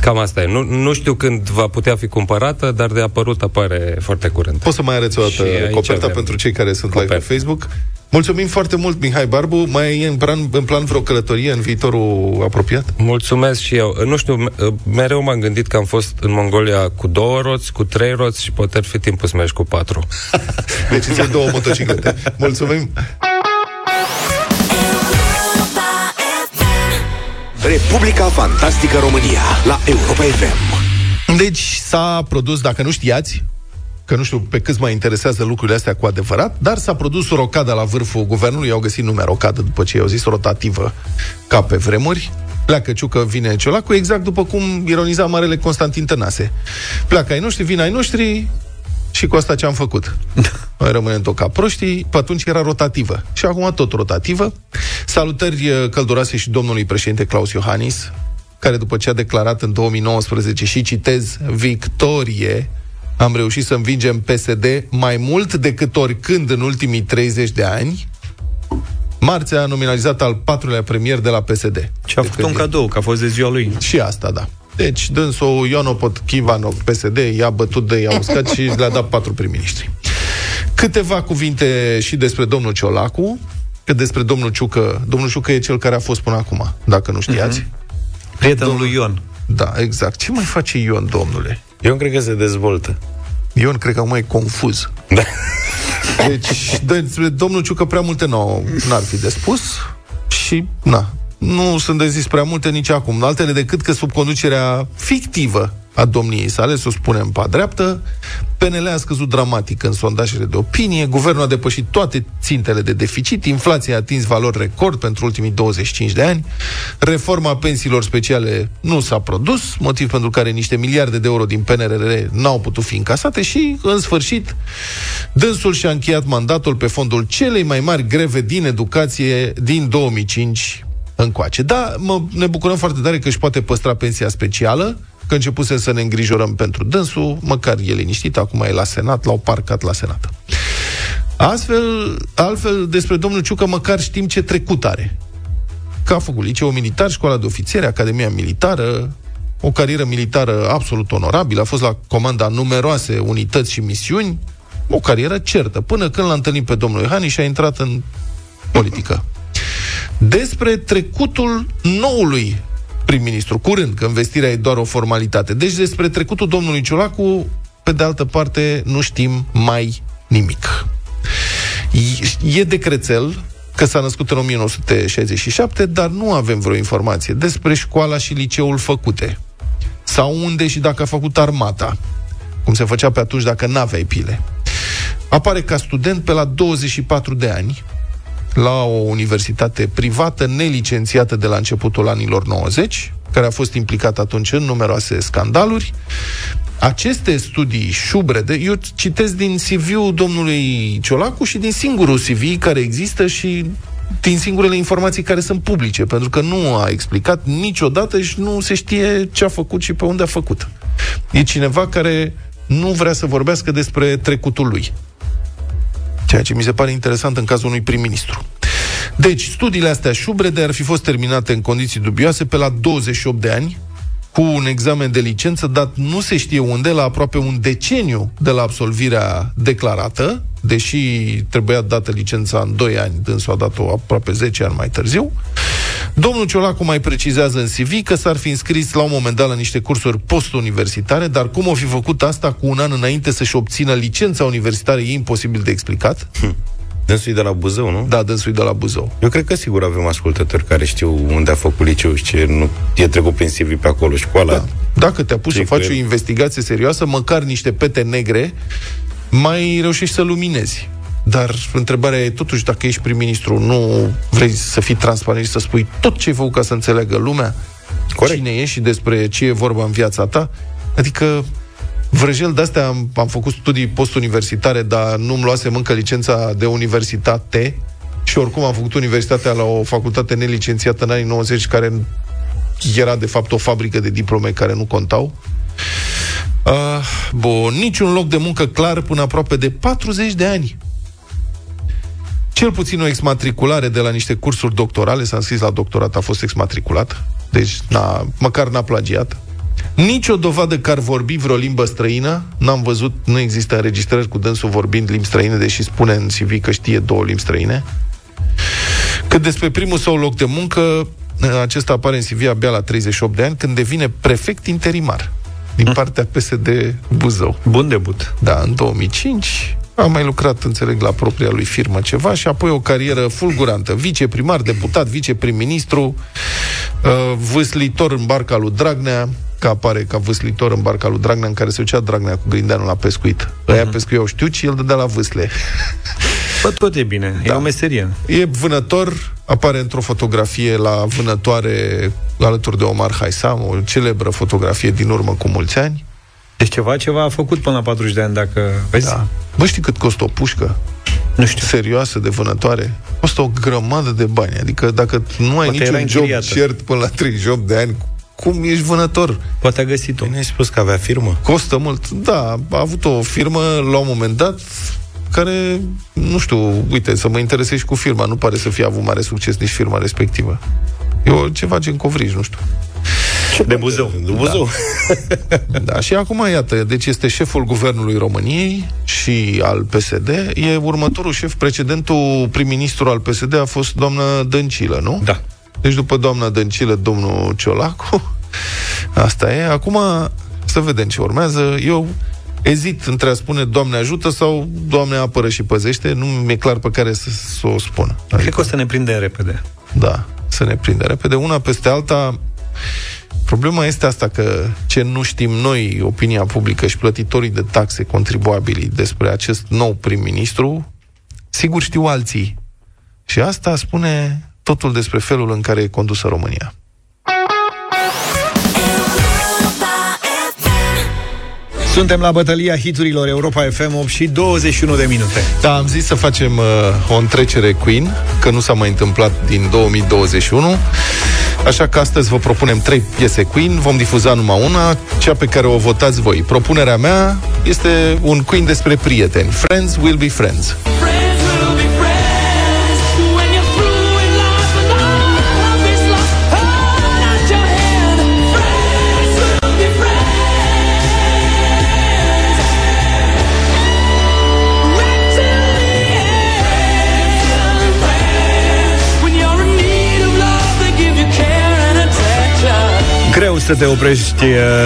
Cam asta e. Nu, nu știu când va putea fi cumpărată, dar de apărut apare foarte curând. Poți să mai arăți o dată coperta pentru cei care sunt live pe Facebook. Mulțumim foarte mult, Mihai Barbu. Mai e în plan, în plan vreo călătorie în viitorul apropiat? Mulțumesc și eu. Nu știu, mereu m-am gândit că am fost în Mongolia cu două roți, cu trei roți și poate ar fi timpul să mergi cu patru. Deci sunt două motociclete. Mulțumim! Republica Fantastică România la Europa F M. Deci s-a produs, dacă nu știați, că nu știu pe câți mai interesează lucrurile astea cu adevărat, dar s-a produs o rocadă la vârful guvernului, i-au găsit numea rocadă după ce i-au zis rotativă ca pe vremuri. Pleacă Ciucă, vine Ciolacu, exact după cum ironiza marele Constantin Tănase. Pleacă ai noștri, vin ai noștri și cu asta ce am făcut. Noi rămânem tot ca proștii, pe atunci era rotativă. Și acum tot rotativă. Salutări călduroase și domnului președinte Claus Iohannis, care după ce a declarat în două mii nouăsprezece, și citez, victorie, am reușit să învingem P S D mai mult decât oricând în ultimii treizeci de ani, marțea a nominalizat al patrulea premier de la P S D. Și a făcut un cadou, că a fost de ziua lui. Și asta, da. Deci, dânsul Ionopot Chivanov, P S D, i-a bătut de i-a uscat și le-a dat patru prim-ministri. Câteva cuvinte și despre domnul Ciolacu, că despre domnul Ciucă. Domnul Ciucă e cel care a fost până acum, dacă nu știați. Mm-hmm. Prietenul domnul... lui Ion. Da, exact. Ce mai face Ion, domnule? Ion cred că se dezvoltă. Ion cred că acum e confuz. Da. Deci, de, domnul Ciucă prea multe n-au, n-ar fi de spus și, na, nu sunt de zis prea multe nici acum, altele decât că sub conducerea fictivă a domniei sale, să o spunem pe-a dreaptă, P N L a scăzut dramatic în sondajele de opinie, guvernul a depășit toate țintele de deficit, inflația a atins valori record pentru ultimii douăzeci și cinci de ani, reforma pensiilor speciale nu s-a produs, motiv pentru care niște miliarde de euro din P N R R n-au putut fi încasate și, în sfârșit, dânsul și-a încheiat mandatul pe fondul celei mai mari greve din educație din două mii cinci încoace. Da, mă, ne bucurăm foarte tare că își poate păstra pensia specială, că începusem să ne îngrijorăm pentru dânsul, măcar e liniștit, acum e la Senat, l-au parcat la Senat. Astfel, altfel, despre domnul Ciucă, măcar știm ce trecut are. Că a făcut liceul militar, școala de ofițeri, academia militară, o carieră militară absolut onorabilă, a fost la comanda numeroase unități și misiuni, o carieră certă, până când l-a întâlnit pe domnul Iohannis și a intrat în politică. Despre trecutul noului prim-ministru, curând, că învestirea e doar o formalitate. Deci despre trecutul domnului Ciolacu, pe de altă parte, nu știm mai nimic. E de crețel că s-a născut în o mie nouă sute șaizeci și șapte, dar nu avem vreo informație despre școala și liceul făcute. Sau unde și dacă a făcut armata. Cum se făcea pe atunci dacă n-aveai pile. Apare ca student pe la douăzeci și patru de ani, la o universitate privată nelicențiată de la începutul anilor nouăzeci, care a fost implicată atunci în numeroase scandaluri. Aceste studii șubrede, eu citesc din C V-ul domnului Ciolacu și din singurul C V care există și din singurele informații care sunt publice, pentru că nu a explicat niciodată și nu se știe ce a făcut și pe unde a făcut. E cineva care nu vrea să vorbească despre trecutul lui. Ceea ce mi se pare interesant în cazul unui prim-ministru. Deci, studiile astea șubrede ar fi fost terminate în condiții dubioase pe la douăzeci și opt de ani, cu un examen de licență dat nu se știe unde, la aproape un deceniu de la absolvirea declarată, deși trebuia dată licența în doi ani, dânsul a dat-o aproape zece ani mai târziu. Domnul Ciolacu mai precizează în C V că s-ar fi înscris la un moment dat la niște cursuri postuniversitare, dar cum o fi făcut asta cu un an înainte să-și obțină licența universitară e imposibil de explicat. Hm. Dânsul e de la Buzău, nu? Da, dânsul e de la Buzău. Eu cred că sigur avem ascultători care știu unde a făcut liceu și ce nu e trecut prin C V pe acolo, școala. Da. Dacă te-a pus să faci o investigație serioasă, măcar niște pete negre, mai reușești să luminezi. Dar întrebarea e totuși, dacă ești prim-ministru, nu vrei să fii transparent și să spui tot ce ai făcut ca să înțeleagă lumea? Corect. Cine ești și despre ce e vorba în viața ta? Adică, vrăjel de-astea, am, am făcut studii postuniversitare, dar nu-mi luasem încă licența de universitate și oricum am făcut universitatea la o facultate nelicențiată în anii nouăzeci, care era de fapt o fabrică de diplome care nu contau. Uh, bun, niciun loc de muncă clar până aproape de patruzeci de ani. Cel puțin o exmatriculare de la niște cursuri doctorale, s-a înscris la doctorat, a fost exmatriculat, deci n-a, măcar n-a plagiat. Nici o dovadă că ar vorbi vreo limbă străină, n-am văzut, nu există înregistrări cu dânsul vorbind limbi străine, deși spune în C V că știe două limbi străine. Cât despre primul său loc de muncă, acesta apare în C V abia la treizeci și opt de ani, când devine prefect interimar din partea P S D Buzău. Bun debut. Da, în două mii cinci... A mai lucrat, înțeleg, la propria lui firmă ceva și apoi o carieră fulgurantă. Viceprimar, deputat, viceprim-ministru, vâslitor în barca lui Dragnea, că apare ca vâslitor în barca lui Dragnea, în care se ducea Dragnea cu Grindeanu la pescuit. Aia mm-hmm. pescuiau știu și el dădea la vâsle. Bă, tot e bine, da. E o meserie. E vânător, apare într-o fotografie la vânătoare alături de Omar Haisam, o celebră fotografie din urmă cu mulți ani. Deci ceva, ceva a făcut până la patruzeci de ani, dacă vezi. Da. Bă, știi cât costă o pușcă? Nu știu. Serioasă de vânătoare? Costă o grămadă de bani. Adică dacă nu ai poate niciun job cert până la treizeci și opt de ani, cum ești vânător? Poate a găsit-o. Bine ai spus că avea firmă. Costă mult. Da, a avut o firmă la un moment dat care, nu știu, uite, să mă interesez și cu firma. Nu pare să fie avut mare succes nici firma respectivă. Eu ceva gen covrij, nu știu. De Buzău. De Buzău. Da. Da, și acum, iată, deci este șeful Guvernului României și al P S D. E următorul șef, precedentul prim-ministru al P S D a fost doamna Dăncilă, nu? Da. Deci după doamna Dăncilă, domnul Ciolacu. Asta e. Acum, să vedem ce urmează. Eu ezit între a spune Doamne ajută sau Doamne apără și păzește. Nu mi-e clar pe care să, să o spun. Adică... Cred că o să ne prindem repede. Da, să ne prindem repede. Una peste alta. Problema este asta că ce nu știm noi, opinia publică și plătitorii de taxe, contribuabilii, despre acest nou prim-ministru, sigur știu alții. Și asta spune totul despre felul în care e condusă România. Suntem la bătălia hiturilor Europa F M, opt și douăzeci și unu de minute. Da, am zis să facem uh, o întrecere Queen, că nu s-a mai întâmplat din două mii douăzeci și unu. Așa că astăzi vă propunem trei piese Queen. Vom difuza numai una, cea pe care o votați voi. Propunerea mea este un Queen despre prieteni. Friends will be friends. Greu să te oprești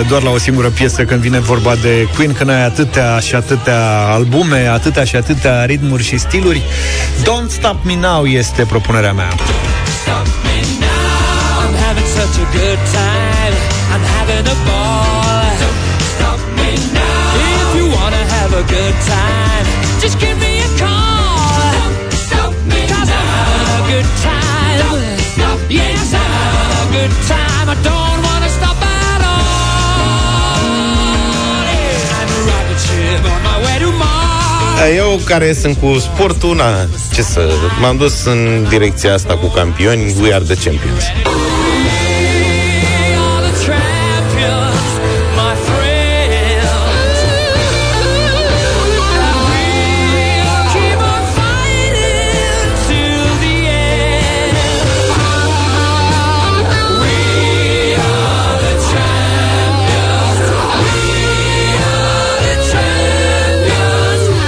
doar la o singură piesă când vine vorba de Queen, când ai atâtea și atâtea albume, atâtea și atâtea ritmuri și stiluri. Don't Stop Me Now este propunerea mea. Eu, care sunt cu sportul, na, ce să... m-am dus în direcția asta cu campioni, We Are The Champions.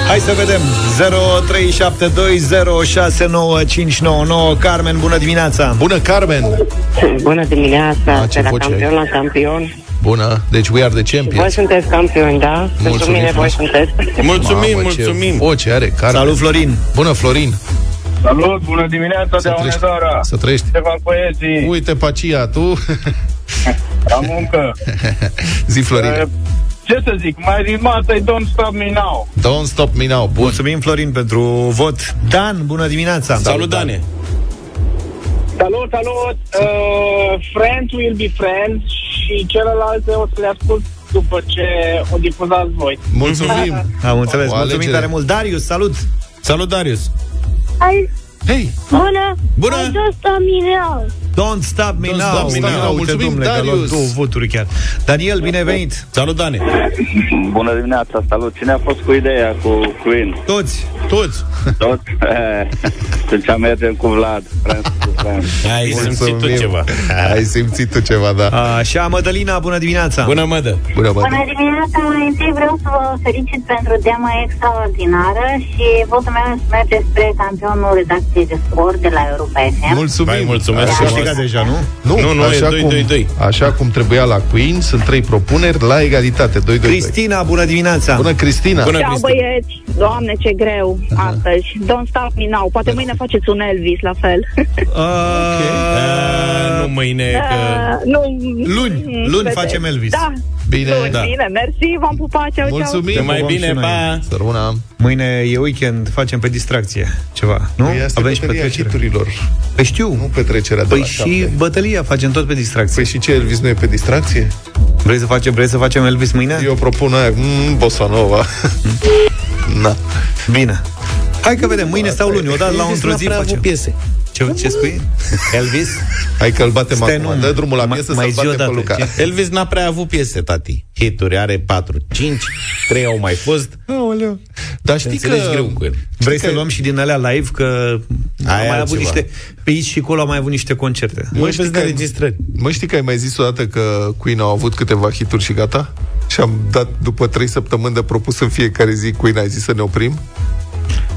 Hai să vedem. zero trei șapte doi zero șase nouă cinci nouă nouă. Carmen, bună dimineața. Bună, Carmen. Bună dimineața. A, ce de la campion ai? La campion. Bună. Deci We Are The Champions. Voi sunteți campioni, da? Mulțumim, mine, voi sunteți. Mulțumim, Mamă, mulțumim. Ce voce are Carmen. Salut, Florin. Bună, Florin. Salut, bună dimineața de Unezara. Să trăiești. Te fac poezii. Uite, Pacia, tu. La muncă. Zi, Florin. E... Ce să zic, mai rimată-i Don't Stop Me Now. Don't Stop Me Now, bun. Mulțumim, Florin, pentru vot. Dan, bună dimineața. Salut, salut Dane. Salut, salut. uh, Friends will be friends. Și celelalte o să le ascult după ce o difuzați voi. Mulțumim. Am înțeles, o, mulțumim tare mult. Darius, salut. Salut, Darius. Hai. Hei. Bună. Bună. Don't Stop Me Now. Don't Stop Me Now. Mulțumim, Darius. Două voturi chiar. Daniel, bine venit. Salut, Dani. Bună dimineața, salut. Cine a fost cu ideea cu Queen? Toți, toți. Toți. Deci mergem cu Vlad. Ai simțit tu ceva. Ai simțit tu ceva, da. Așa, Mădălina, bună dimineața. Bună, Mădă. Bună, Mădă. Bună dimineața. Mai întâi vreau să vă felicit pentru tema extraordinară și votul meu merge spre campionul redacției de sport de la Europa F M. Mulțumim, mulțumesc. Deja, nu? Nu, nu, nu așa, doi, cum, doi, doi. Așa cum trebuia la Queen, sunt trei propuneri la egalitate. doi, doi, Cristina, bună dimineața. Bună, Cristina. Bună, Cristina. Ceau, băieți. Doamne, ce greu. Aha. Astăzi. Don't Stop Me Now. Poate mâine faceți un Elvis la fel. Okay. uh, nu mâine uh, că... nu, luni, luni facem Elvis. Da. Bine, luni, da. Bine, mersi, v-am pupat, ceau, mulțumim, ceau. Mai bine, pa. Să rămână. Mâine e weekend, facem pe distracție ceva, nu? Păi asta avem și petrecerea hiturilor. Păi știu. Nu petrecerea păi de la și șapte. Bătălia facem tot pe distracție. Păi și ce, Elvis nu e pe distracție? Vrei să facem, vrei să facem Elvis mâine? Eu propun aia, mmm, bossa nova. Na. Bine. Hai că vedem, mâine sau luni, odată la într-o zi facem piese. Ce, ce spui? Elvis? Hai că îl batem acum, dă drumul la piesă, mai să-l batem pe Luca. Elvis n-a prea avut piese, tati. Hituri are patru, cinci, trei au mai fost. Aoleu. Dar știi că... greu cu el. Vrei că... să luăm și din alea live, că aia am mai avut ceva. Niște... Pe aici și acolo am mai avut niște concerte. Mă, mă, știi că... Ai... mă știi că ai mai zis odată că Queen au avut câteva hituri și gata? Și am dat după trei săptămâni de propus în fiecare zi Queen, ai zis să ne oprim?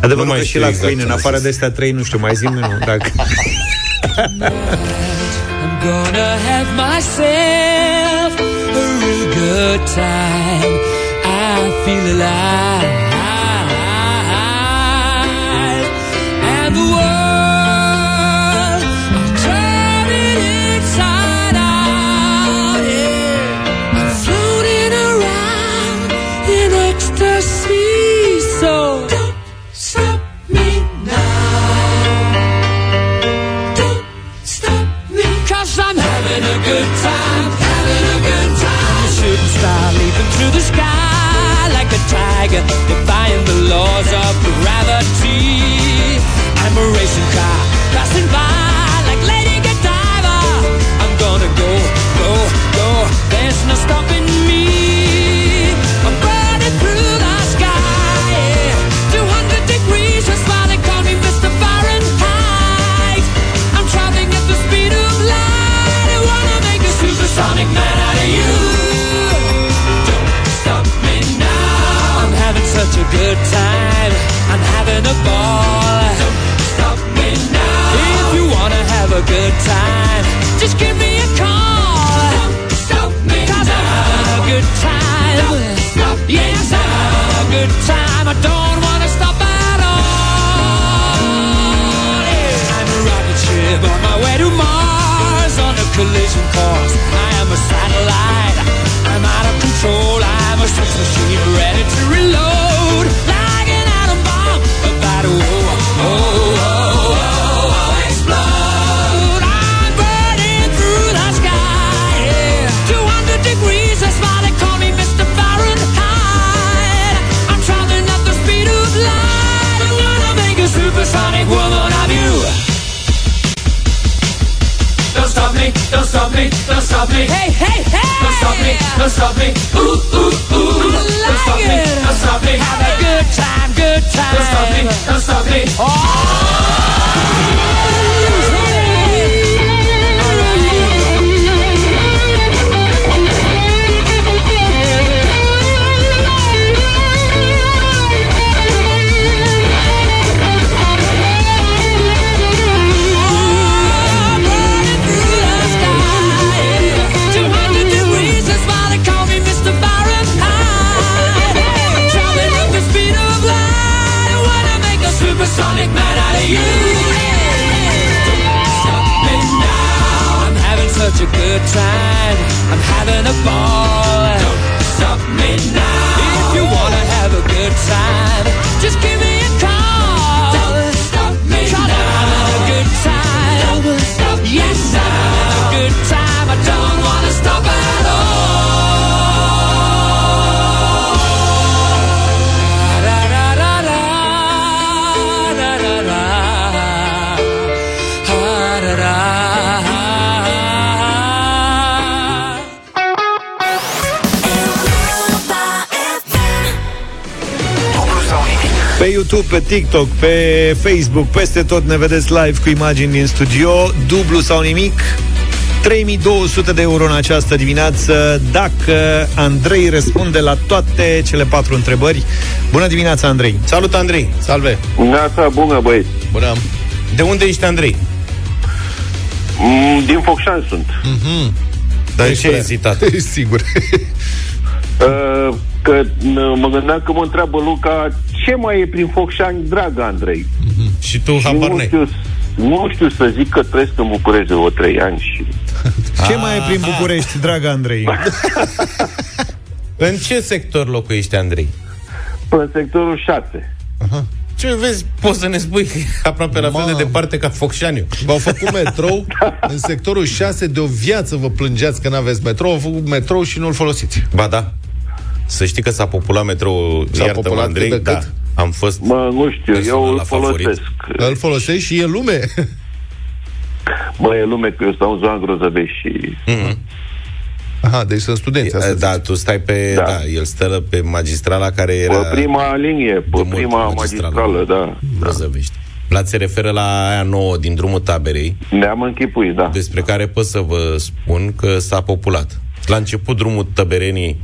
Adevărul că și la exact Queen, în afară de astea trei, nu știu, mai zi-mi nu, dacă... I feel alive, and the world I'm turning inside out. Yeah. I'm floating around in ecstasy, so don't stop me now. Don't stop me, 'cause I'm having a good time, having a good time. I shouldn't stop leaping through the sky. Tiger, defying the laws of gravity. I'm a racing car passing by like Lady Godiva. I'm gonna go, go, go. There's no stopping me. I'm burning through the sky, yeah. two hundred degrees, that's why they call me Mister Fahrenheit. I'm traveling at the speed of light. I wanna make a supersonic man out of you. Such a good time, I'm having a ball. Don't stop me now. If you wanna have a good time, just give me a call. Don't stop me now. 'Cause I'm having a good time. Don't stop me now. Yes, I'm having a good time. I don't wanna stop at all. Yeah. I'm a rocket ship on my way to Mars, on a collision course. I am a satellite. I'm out of control. I'm a sex machine ready to reload. Like an atom bomb, about to oh, oh, oh, oh, oh, explode. I'm burning through the sky, yeah. two hundred degrees, that's why they call me Mister Fahrenheit. I'm traveling at the speed of light. I'm gonna make a supersonic woman of you. Don't stop me, don't stop me, don't stop me. Hey, hey, hey! Don't stop me, don't stop me. Ooh, ooh, ooh. Don't stop me, don't stop me. Have a good time, good time. Don't stop me, don't stop me. Oh! Sonic man out of you. Don't stop me now. I'm having such a good time. I'm having a ball. Don't stop me now. If you wanna have a good time, just give me a call. Don't stop me now. I'm having a good time. Don't stop me now. Yes, I'm having a good time. I don't wanna stop at all. Pe YouTube, pe TikTok, pe Facebook, peste tot ne vedeți live cu imagini din studio, dublu sau nimic. trei mii două sute de euro în această dimineață, dacă Andrei răspunde la toate cele patru întrebări. Bună dimineața, Andrei! Salut, Andrei! Salve! Bună, bună, băieți! Bună! De unde ești, Andrei? Mm, din Focșani sunt. Mm-hmm. Dar de ce ai ezitat? Sigur. uh... Că mă gândeam că mă întreabă Luca ce mai e prin Focșani, dragă Andrei. Mm-hmm. Și tu, habar n-ai. Nu, nu știu să zic că trăiesc în București de o trei ani și... Ce a, mai e prin București, dragă Andrei? În ce sector locuiești, Andrei? În sectorul șase. Aha. Ce vezi, poți să ne spui aproape la fel de departe ca Focșaniu. V-au făcut metrou în sectorul șase, de o viață vă plângeați că n-aveți metrou, au făcut metrou și nu-l folosiți. Ba da. Să știi că s-a populat metroul, s-a iartă populat, mă, Andrei, de da, am fost... Mă, nu știu, eu îl folosesc. Îl folosești și e lume. Mă, e lume, că eu stau în zona Grozăvești și... Mm-hmm. Aha, deci sunt studenți. E, da, zici. Tu stai pe... Da. Da, el stă pe magistrala care era... Pe prima linie, pe prima magistrală, da. Grozăvești. Vlad se referă la aia nouă din drumul Taberei. Ne-am închipuit, da. Despre care pot să vă spun că s-a populat. La început drumul Tăberenii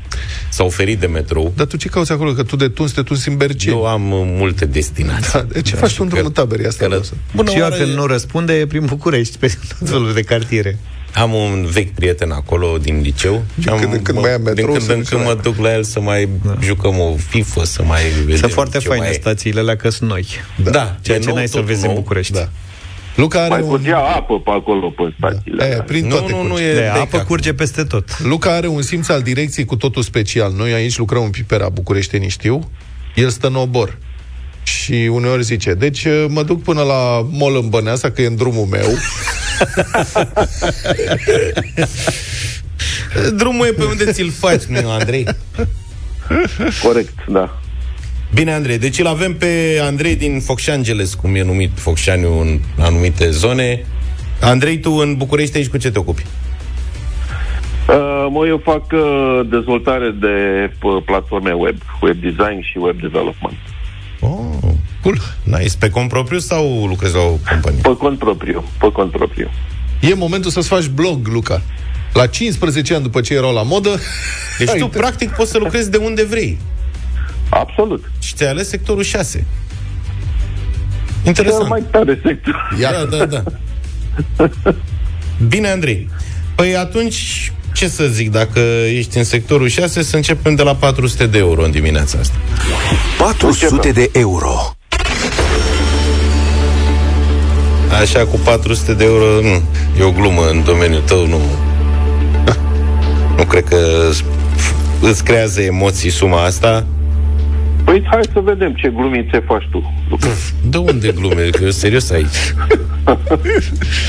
s-a oferit de metrou. Dar tu ce cauți acolo? Că tu de tuns te tunzi în Berceni. Eu am multe destinații. Da, de ce da, faci tu în drumul Tăberii asta? Că... Bună, și oară... eu, când nu răspunde, e prin București, pe tot felul de cartiere. Am un vechi prieten acolo din liceu. De am, când, când, mă, mai am metro, din când în când mă duc la el să mai da. jucăm o FIFA, să mai vedem. Sunt foarte faine mai... stațiile alea că sunt noi. Da, da. Ceea ce n-ai să vezi în București. Da. Luca are mai un... putea apă pe acolo, pe stațiile alea. Prin toate nu, nu, nu e de apă acum. Curge peste tot. Luca are un simț al direcției cu totul special. Noi aici lucrăm în Pipera, bucureștenii știu. El stă în Obor. Și uneori zice, deci mă duc până la mall în Băneasa, că e în drumul meu. Drumul e pe unde ți-l faci, nu, Andrei? Corect, da. Bine, Andrei, deci îl avem pe Andrei din Focșangeles, cum e numit Focșaniu în anumite zone. Andrei, tu în București aici cu ce te ocupi? Uh, mă, eu fac uh, dezvoltare de uh, platforme web, web design și web development. Oh, cool, nice. Pe cont propriu sau lucrezi la o companie? Pe cont propriu, pe cont propriu. E momentul să-ți faci blog, Luca. La cincisprezece ani după ce erau la modă. Deci tu, te... practic, poți să lucrezi de unde vrei. Absolut. Și ți-ai ales sectorul șase. Interesant. Cel mai tare sector. Ia, da, da. Bine, Andrei. Păi atunci, ce să zic, dacă ești în sectorul șase, să începem de la patru sute de euro în dimineața asta. patru sute de euro. Așa, cu patru sute de euro, nu. E o glumă în domeniul tău, nu. Nu cred că îți creează emoții suma asta. Păi hai să vedem ce glumițe faci tu. De unde glume? Că eu serios aici.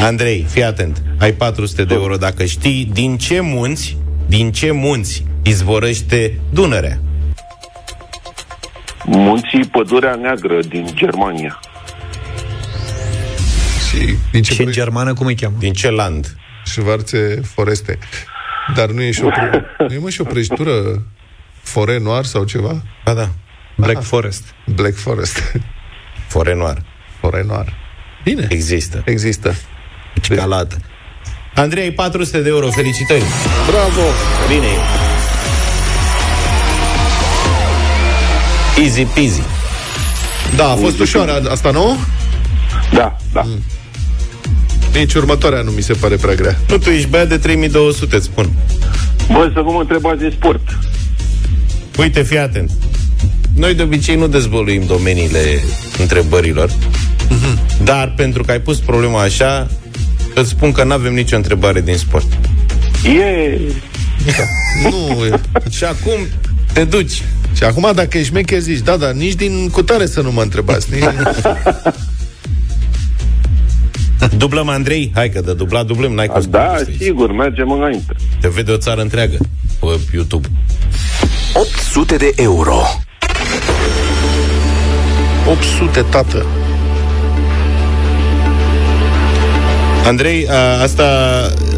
Andrei, fii atent. Ai patru sute de euro dacă știi din ce munți, din ce munți izvorăște Dunărea. Munții Pădurea Neagră din Germania. Și, din ce și în germană cum îi cheamă? Din ce land? Schwarze Foreste. Dar nu e și o, nu e, mă, și o prăjitură Forêt Noir sau ceva? Da, da. Black Aha. Forest. Black Forest. Forêt Noir. Forêt Noir. Bine. Există. Există. Calată. Andrei, patru sute de euro. Felicitări. Bravo. Bine. Easy peasy. Da, a fost ușoară asta, nu? Da, da. Mm. Nici următoarea nu mi se pare prea grea. Nu, tu ești băiat de trei mii două sute, îți spun. Bă, să vă mă întrebați de sport. Uite, fii atent. Noi de obicei nu dezvăluim domeniile întrebărilor. Mm-hmm. Dar pentru că ai pus problema așa, îți spun că n-avem nicio întrebare din sport. Yeah. Nu, și acum te duci. Și acum dacă ești mecher zici, da, da, nici din cutare să nu mă întrebați. Nici... Dublăm, Andrei? Hai că de dublat dublăm, n-ai cum. Da, sigur, mergem înainte. Te vede o țară întreagă pe YouTube. opt sute de euro. opt sute, tată. Andrei, a, asta,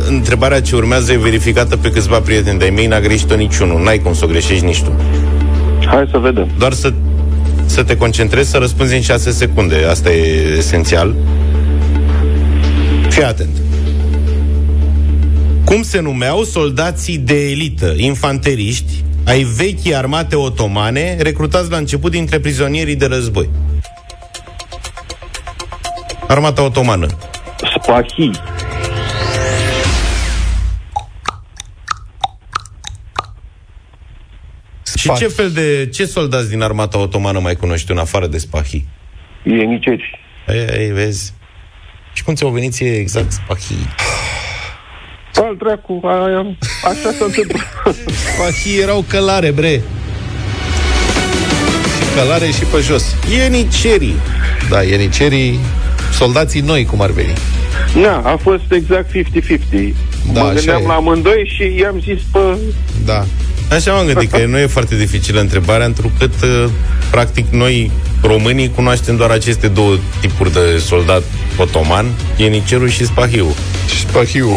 întrebarea ce urmează e verificată pe câțiva prieteni de-ai mei, n-a greșit-o niciunul, n-ai cum să o greșești nici tu. Hai să vedem. Doar să, să te concentrezi, să răspunzi în șase secunde, asta e esențial. Fii atent. Cum se numeau soldații de elită, infanteriști, ai vechii armate otomane, recrutați la început dintre prizonierii de război? Armata otomană. Spahi. Și ce fel de... ce soldați din armata otomană mai cunoști în afară de spahi? Ieniceri. Ei, ei, vezi. Și cum ți-au venit ție exact spahi? Al dracu, aia, așa s-a întâmplat. Spahii erau călare, bre. Călare și pe jos. Ienicerii. Da, ienicerii, soldații noi, cum ar veni. Da, a fost exact cincizeci cincizeci. Da, mă gândeam la amândoi și i-am zis pe... Da. Așa m-am gândit, că nu e foarte dificilă întrebarea, întrucât, practic, noi, românii, cunoaștem doar aceste două tipuri de soldat otoman, ienicerul și spahiu. Spahiu.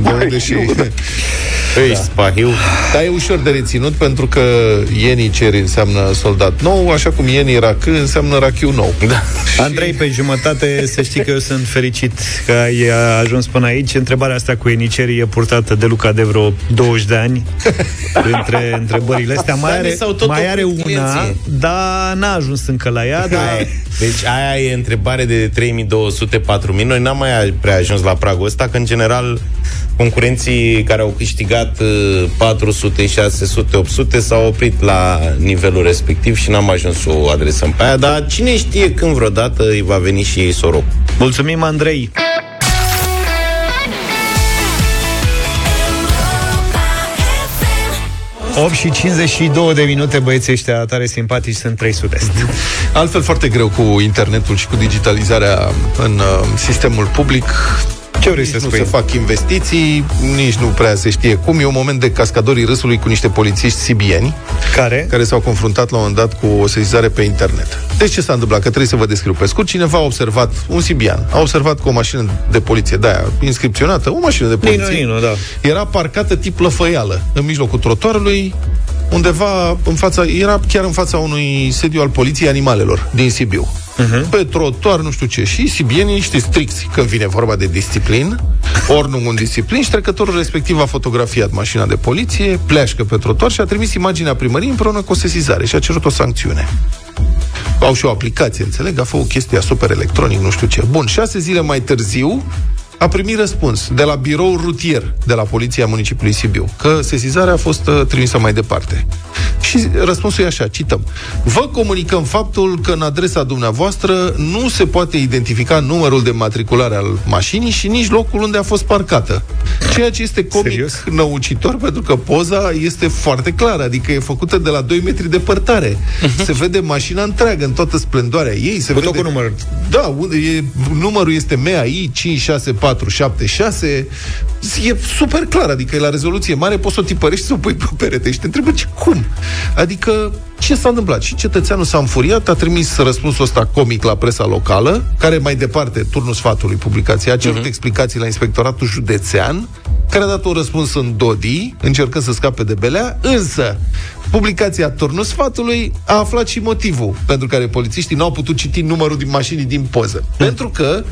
De unde și... Ești spahiu. Dar e ușor de reținut, pentru că ieniceri înseamnă soldat nou, așa cum ienii racă înseamnă rachiu nou. Da. Și... Andrei, pe jumătate, să știi că eu sunt fericit că ai ajuns până aici. Întrebarea asta cu ienicerii e purtată de Luca de vreo douăzeci de ani. Între întrebările astea mai are, mai are una, dar n-a ajuns încă la ea. Da. Dar... Deci aia e întrebare de trei mii două sute, patru mii. Noi n-am mai prea ajuns la pragul ăsta, că în general Concurenții care au câștigat patru sute, șase sute, opt sute s-au oprit la nivelul respectiv și n-am ajuns să o adresăm pe aia, dar cine știe când vreodată îi va veni și ei sorocul. Mulțumim, Andrei! opt și cincizeci și două de minute, băieții ăștia tare simpatici sunt trei sud-est. Altfel foarte greu cu internetul și cu digitalizarea în uh, sistemul public. Ce vrei să spui? Nu se fac investiții, nici nu prea se știe cum. E un moment de cascadorii râsului cu niște polițiști sibieni care? care s-au confruntat la un moment dat cu o sesizare pe internet. Deci ce s-a întâmplat? Că trebuie să vă descriu pe scurt. Cineva a observat, un sibian, a observat că o mașină de poliție, de aia, inscripționată, o mașină de poliție, Nino, Nino, da. era parcată tip lăfăială în mijlocul trotuarului, undeva în fața, era chiar în fața unui sediu al Poliției Animalelor din Sibiu. Uhum. Pe trotuar, nu știu ce. Și sibienii, știți, stricți când vine vorba de disciplină, ori nu un disciplin. Și trecătorul respectiv a fotografiat mașina de poliție, pleașcă pe trotuar și a trimis imaginea primăriei împreună cu o sesizare și a cerut o sancțiune. Au și o aplicație, înțeleg, a fost o chestie super electronic, nu știu ce. Bun, șase zile mai târziu a primit răspuns de la birou rutier de la Poliția Municipiului Sibiu că sesizarea a fost trimisă mai departe. Și răspunsul e așa, cităm: vă comunicăm faptul că în adresa dumneavoastră nu se poate identifica numărul de matriculare al mașinii și nici locul unde a fost parcată. Ceea ce este comic, serios? Năucitor, pentru că poza este foarte clară, adică e făcută de la doi metri departare. Uh-huh. Se vede mașina întreagă, în toată splendoarea ei. Se cu vede... tot cu numărul. Da, e... numărul este M A I cinci șase patru șapte șase. E super clar, adică e la rezoluție mare, poți să o tipărești și să o pui pe perete și te întrebi ce cum. Adică, ce s-a întâmplat? Și cetățeanul s-a înfuriat, a trimis răspunsul ăsta comic la presa locală, care mai departe, Turnul Sfatului, publicația, a cerut uh-huh. explicații la Inspectoratul Județean, care a dat un răspuns în dodii, încercând să scape de belea, însă publicația Turnul Sfatului a aflat și motivul pentru care polițiștii n-au putut citi numărul din mașinii din poză. Uh-huh. Pentru că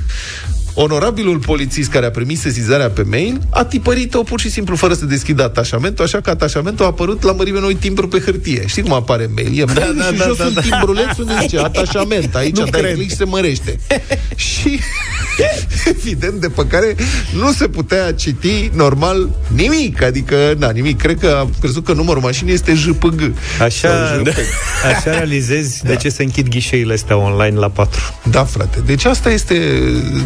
onorabilul polițist care a primit sesizarea pe mail a tipărit-o pur și simplu fără să deschidă atașamentul, așa că atașamentul a apărut la mărimea unui timbru pe hârtie. Știi cum apare mail? E da, mail da, și da, jos da, un da. timbruleț unde zice atașament. Aici nu dai cred. click și se mărește. Și evident, de pe care nu se putea citi normal nimic. Adică, na, nimic. Cred că a crezut că numărul mașinii este J P G. Așa, da. așa realizezi da. de ce se închid ghișeile astea online la patru. Da, frate. Deci asta este,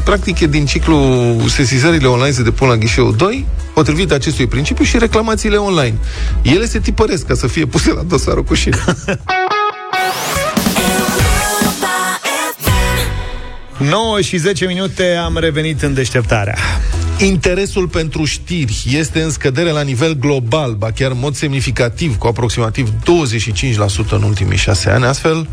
practic, din ciclul sesizările online se depun la ghișeul doi, potrivit acestui principiu și reclamațiile online. Ele se tipăresc ca să fie puse la dosarul cu șine. nouă și zece minute, am revenit în deșteptarea. Interesul pentru știri este în scădere la nivel global, ba chiar în mod semnificativ, cu aproximativ douăzeci și cinci la sută în ultimii șase ani. Astfel,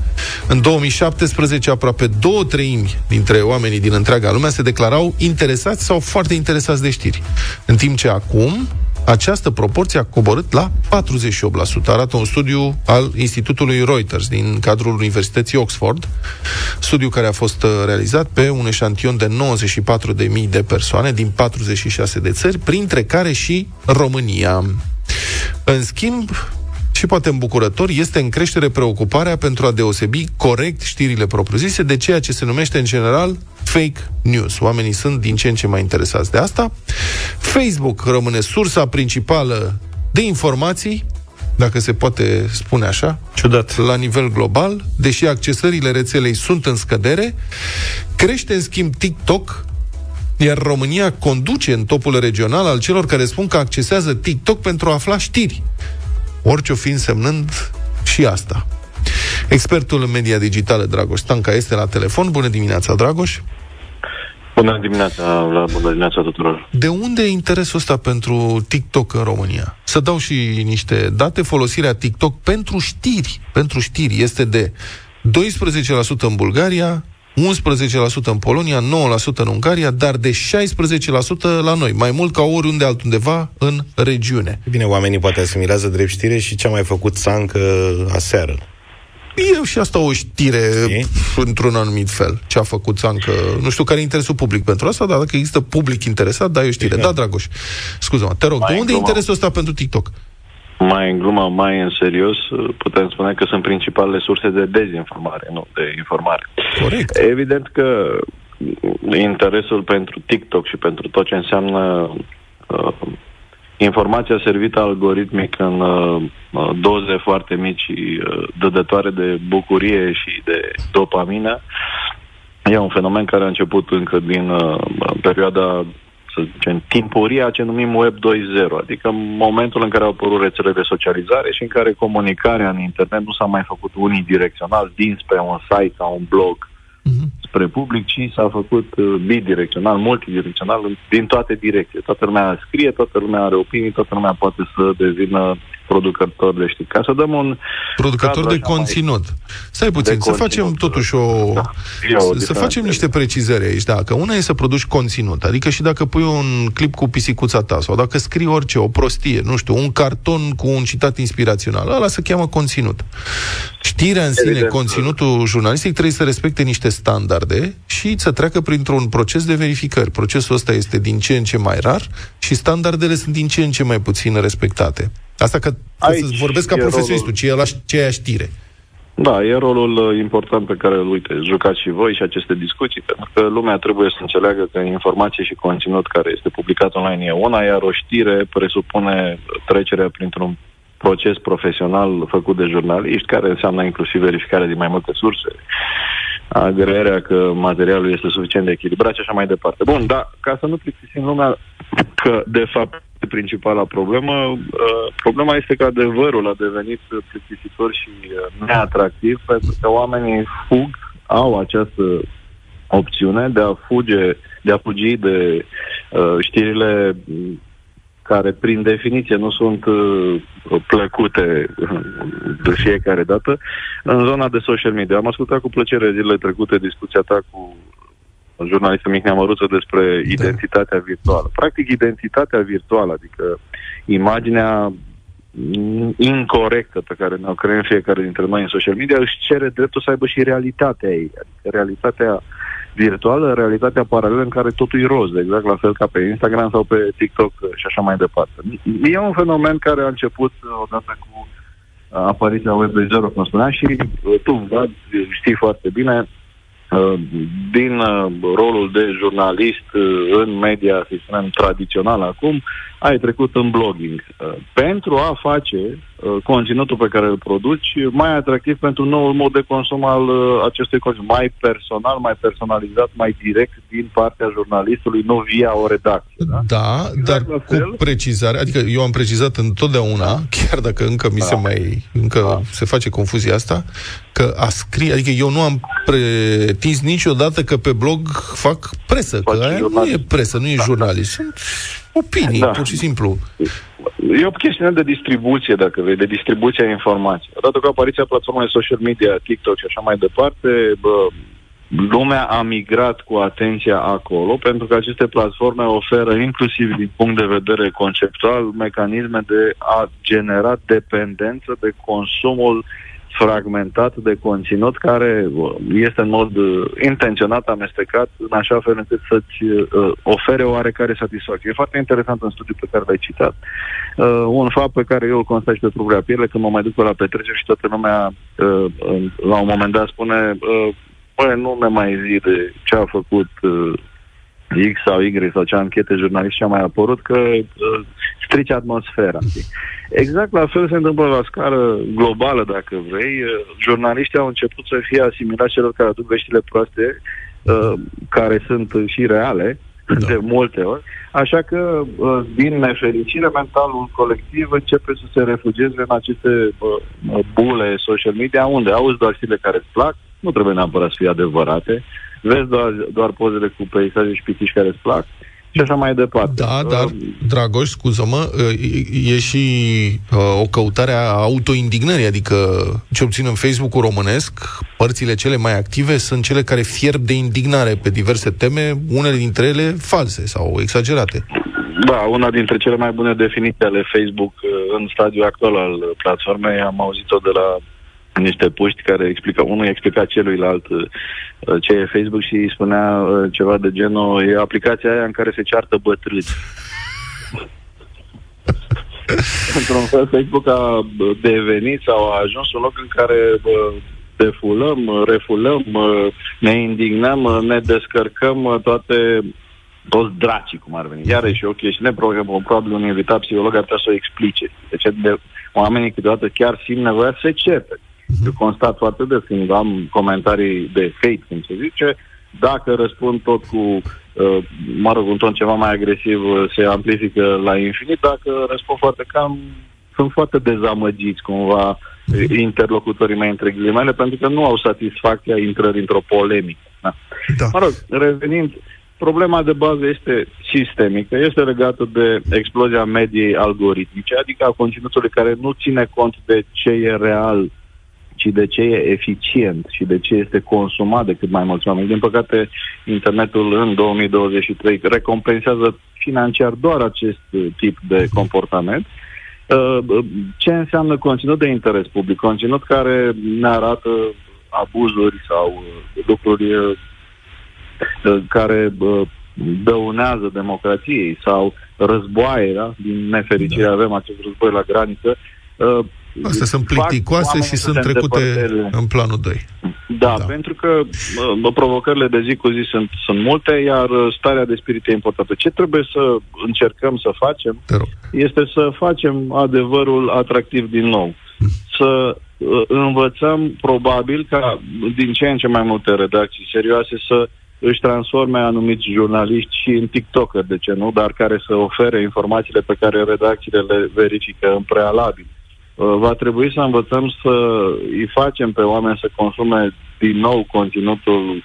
în două mii șaptesprezece, aproape două treimi dintre oamenii din întreaga lume se declarau interesați sau foarte interesați de știri. În timp ce acum, această proporție a coborât la patruzeci și opt la sută, arată un studiu al Institutului Reuters din cadrul Universității Oxford, studiu care a fost realizat pe un eșantion de nouăzeci și patru de mii de persoane din patruzeci și șase de țări, printre care și România. În schimb, și poate îmbucurător, este în creștere preocuparea pentru a deosebi corect știrile propriu-zise de ceea ce se numește în general fake news. Oamenii sunt din ce în ce mai interesați de asta. Facebook rămâne sursa principală de informații, dacă se poate spune așa, ciudat, la nivel global, deși accesările rețelei sunt în scădere. Crește, în schimb, TikTok, iar România conduce în topul regional al celor care spun că accesează TikTok pentru a afla știri, orice-o fi însemnând și asta. Expertul în media digitală, Dragoș Stanca, este la telefon. Bună dimineața, Dragoș! Bună dimineața, Vlad, bună dimineața tuturor! De unde e interesul ăsta pentru TikTok în România? Să dau și niște date. Folosirea TikTok pentru știri, pentru știri este de doisprezece la sută în Bulgaria, unsprezece la sută în Polonia, nouă la sută în Ungaria, dar de șaisprezece la sută la noi, mai mult ca oriunde altundeva în regiune. Bine, oamenii poate asimilează drept știre și ce-a mai făcut Țancă aseară. Eu și asta o știre, Stii? într-un anumit fel, ce-a făcut Țancă. Nu știu care e interesul public pentru asta, dar dacă există public interesat, da, e o știre. Da, Dragoș, scuză-mă, te rog, mai de unde e interesul ăsta pentru TikTok? Mai în glumă, mai în serios, putem spune că sunt principalele surse de dezinformare, nu de informare. Corect. Evident că interesul pentru TikTok și pentru tot ce înseamnă uh, informația servită algoritmic în uh, doze foarte mici, uh, dădătoare de bucurie și de dopamină, e un fenomen care a început încă din uh, perioada, să zicem, timpuria, ce numim Web doi punct zero, adică momentul în care au apărut rețele de socializare și în care comunicarea în internet nu s-a mai făcut unidirecțional dinspre un site sau un blog uh-huh. spre public, ci s-a făcut uh, bidirecțional, multidirecțional, din toate direcții. Toată lumea scrie, toată lumea are opinii, toată lumea poate să devină producător de știri. Ca să dăm un... Producător de conținut. Mai... Stai puțin, să facem totuși o... Da, o să facem niște precizări aici, da, că una e să produci conținut, adică și dacă pui un clip cu pisicuța ta sau dacă scrii orice, o prostie, nu știu, un carton cu un citat inspirațional, ăla se cheamă conținut. Știrea în sine, evident, conținutul jurnalistic trebuie să respecte niște standarde și să treacă printr-un proces de verificări. Procesul ăsta este din ce în ce mai rar și standardele sunt din ce în ce mai puțin respectate. Asta că să-ți vorbesc ca profesionistul, ce e la ceea știre. Da, e rolul important pe care, uite, jucați și voi și aceste discuții, pentru că lumea trebuie să înțeleagă că informație și conținut care este publicat online e una, iar o știre presupune trecerea printr-un proces profesional făcut de jurnaliști, care înseamnă inclusiv verificarea din mai multe surse, agrearea că materialul este suficient de echilibrat și așa mai departe. Bun, dar ca să nu plictisim lumea că, de fapt, principala problemă, problema este că adevărul a devenit plictisitor și neatractiv, pentru că oamenii fug, au această opțiune de a fuge, de a fugi de știrile care, prin definiție, nu sunt uh, plăcute de fiecare dată, în zona de social media. Am ascultat cu plăcere zilele trecute discuția ta cu jurnalistul Mihai Barbu despre da. identitatea virtuală. Practic, identitatea virtuală, adică imaginea incorectă pe care ne-o creăm fiecare dintre noi în social media, își cere dreptul să aibă și realitatea ei, adică realitatea virtuală, realitatea paralelă în care totul e roz, exact la fel ca pe Instagram sau pe TikTok și așa mai departe. E un fenomen care a început odată cu apariția Web doi punct zero, cum spuneam, și tu, Vlad, știi foarte bine, din rolul de jurnalist în media, să spunem, tradițional acum, ai trecut în blogging. Pentru a face conținutul pe care îl produci mai atractiv pentru noul mod de consum al acestui conținut, mai personal, mai personalizat, mai direct din partea jurnalistului, nu via o redacție. Da, da, exact, dar cu precizare, adică eu am precizat întotdeauna, chiar dacă încă mi da. se mai, încă da. se face confuzia asta, că a scrie, adică eu nu am pretins niciodată că pe blog fac presă, fac că aia nu e presă, nu e da. jurnalist, sunt opinii, da. pur și simplu. E o chestiune de distribuție, dacă vei, de distribuția informației. Odată cu apariția platformei social media, TikTok și așa mai departe, bă, lumea a migrat cu atenția acolo, pentru că aceste platforme oferă, inclusiv din punct de vedere conceptual, mecanisme de a genera dependență de consumul fragmentat de conținut care este în mod intenționat amestecat în așa fel încât să-ți uh, ofere oarecare satisfacție. E foarte interesant în studiul pe care l-ai citat. Uh, un fapt pe care eu îl constat și pe propria piele, când mă mai duc pe la petreceri și toată lumea uh, la un moment dat spune uh, băi, nu ne mai zi de ce a făcut uh, X sau Y sau ce anchete jurnalist și a mai apărut, că uh, strice atmosfera. Exact la fel se întâmplă la scară globală, dacă vrei. Uh, jurnaliștii au început să fie asimilați celor care aduc veștile proaste, uh, care sunt și reale, da. de multe ori. Așa că, uh, din nefericire, mentalul colectiv începe să se refugieze în aceste uh, bule social media, unde auzi doar știle care îți plac, nu trebuie neapărat să fie adevărate, vezi doar, doar pozele cu peisaje și pisici care îți plac și așa mai departe. Da, dar, Dragoș, scuză-mă, e și o căutare a autoindignării, adică ce obțin în Facebook-ul românesc, părțile cele mai active sunt cele care fierb de indignare pe diverse teme, unele dintre ele false sau exagerate. Da, una dintre cele mai bune definiții ale Facebook în stadiul actual al platformei, am auzit-o de la niște puști care explica, unul explica celuilalt ce e Facebook și spunea ceva de genul, e aplicația aia în care se ceartă bătrâni. Într-un fel, Facebook a devenit sau a ajuns un loc în care defulăm, refulăm, ne indignăm, ne descărcăm toate toți dracii, cum ar veni. Iarăși o chestiune, probabil un invitat psiholog ar putea să o explice. Deci de, oamenii câteodată chiar simt nevoia să certe. Eu constat foarte des când am comentarii de hate, cum se zice, dacă răspund tot cu, mă rog, un ton ceva mai agresiv, se amplifică la infinit, dacă răspund foarte calm, sunt foarte dezamăgiți cumva interlocutorii mei, între ghilimele, pentru că nu au satisfacția intrării într-o polemică. Da. Da. Mă rog, revenind, problema de bază este sistemică, este legată de explozia mediei algoritmice, adică a conținutului care nu ține cont de ce e real, ci de ce e eficient și de ce este consumat de cât mai mulți oameni. Din păcate, internetul în două mii douăzeci și trei recompensează financiar doar acest tip de comportament. Ce înseamnă conținut de interes public? Conținut care ne arată abuzuri sau lucruri care dăunează democrației sau războaie, da? Din nefericire avem acest război la graniță. Astea sunt plicticoase și sunt trecute în planul doi. Da, da, pentru că bă, provocările de zi cu zi sunt, sunt multe, iar starea de spirit e importantă. Ce trebuie să încercăm să facem este să facem adevărul atractiv din nou. Să uh, învățăm, probabil, ca din ce în ce mai multe redacții serioase să își transforme anumiți jurnaliști și în TikToker, de ce nu, dar care să ofere informațiile pe care redacțiile le verifică în prealabil. Va trebui să învățăm să îi facem pe oameni să consume din nou conținutul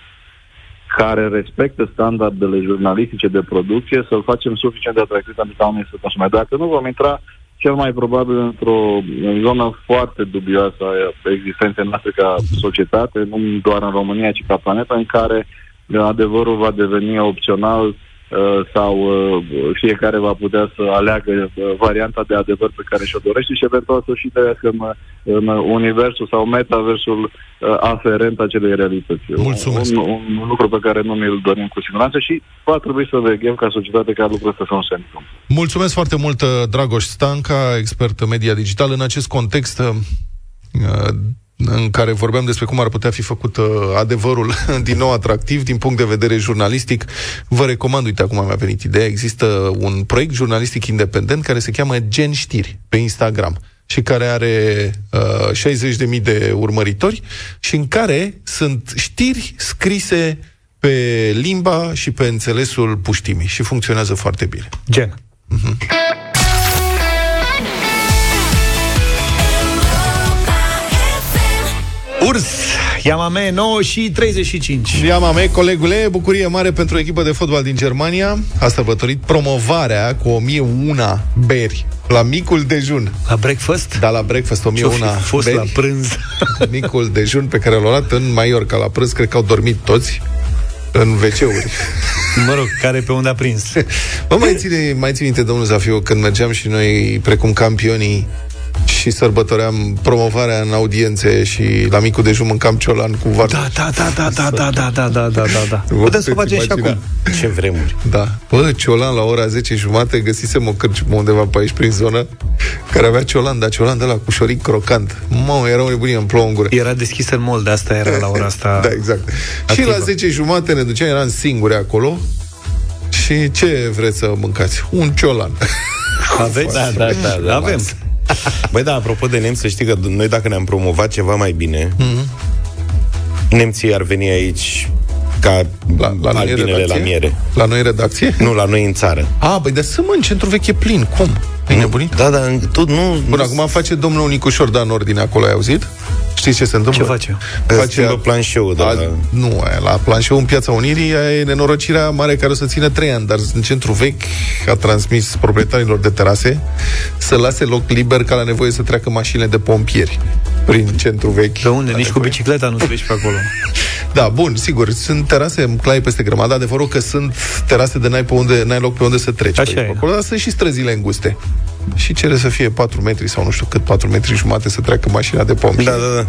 care respectă standardele jurnalistice de producție, să-l facem suficient de atractiv pentru ca oamenii să consume. Dacă nu, vom intra cel mai probabil într-o zonă foarte dubioasă a existenței noastre ca societate, nu doar în România, ci ca planetă, în care adevărul va deveni opțional sau fiecare va putea să aleagă varianta de adevăr pe care și-o dorește și eventual să și trăiască în, în universul sau metaversul aferent acelei realități. Mulțumesc. Un, un, un lucru pe care nu mi-l dorim cu siguranță și va trebui să veghem ca societate ca lucrul să se însemnă. Mulțumesc foarte mult, Dragoș Stanca, expert media digital. În acest context în care vorbeam despre cum ar putea fi făcut adevărul din nou atractiv din punct de vedere jurnalistic, vă recomand, uite, acum mi-a venit ideea, există un proiect jurnalistic independent care se cheamă Gen Știri pe Instagram și care are uh, șaizeci de mii de urmăritori și în care sunt știri scrise pe limba și pe înțelesul puștimii și funcționează foarte bine. Gen. Uh-huh. Urs, Iamame, nouă și treizeci și cinci. Iamame, colegule, bucurie mare pentru echipa de fotbal din Germania. A sărbătorit promovarea cu o mie una beri la micul dejun. La breakfast? Da, la breakfast, o mie una beri. Fost la prânz. Micul dejun pe care l-au luat în Maiorca la prânz, cred că au dormit toți în ve ce-uri. Mă rog, care pe unde a prins. Bă, mai ține, mai ține minte, domnul Zafiu, când mergeam și noi precum campionii și sărbătoream promovarea în audiențe și la micul dejun mâncam ciolan cu varnici. Da, da, da, da, da, da, da, da, da, da. Putem să facem și acum. Ce vremuri. Da. Bă, ciolan la ora zece și jumătate, găsisem o cârciumă undeva pe aici prin zonă care avea ciolan, dar ciolan de la cu șoric crocant. Mă, era o nebunie, îmi plouă în gură. Era deschis în mall, de asta era la ora asta. Da, exact. Activă. Și la zece și jumătate ne duceam, eram singuri acolo. Și ce vreți să mâncați? Un ciolan. Aveți? Da, da, da, avem. Băi, da, apropo de nemți, să știi că noi dacă ne-am promovat ceva mai bine, mm-hmm, nemții ar veni aici ca la, la albinele la miere. La noi redacție? Nu, la noi în țară. A, băi, dar să mă, în centru vechi e plin, cum? E nebunit? Da, dar tot nu... Bun, acum face domnul Nicușor, da, în ordine acolo, ai auzit? Știți ce se întâmplă? Ce face? Face schimbă planșeul, da. Nu, aia, la planșeul în Piața Unirii e nenorocirea mare care o să țină trei ani, dar în centru vechi a transmis proprietarilor de terase să lase loc liber ca la nevoie să treacă mașinile de pompieri prin centru vechi. De unde? Nici cu bicicleta nu treci pe acolo. Da, bun, sigur, sunt terase în claie peste grămadă, adevărul că sunt terase de n-ai, pe unde, n-ai loc pe unde să treci. Așa e. Acolo, dar sunt și străzile înguste. Și cere să fie patru metri sau nu știu cât, patru metri jumate să treacă mașina de pompieri. Da, da, da.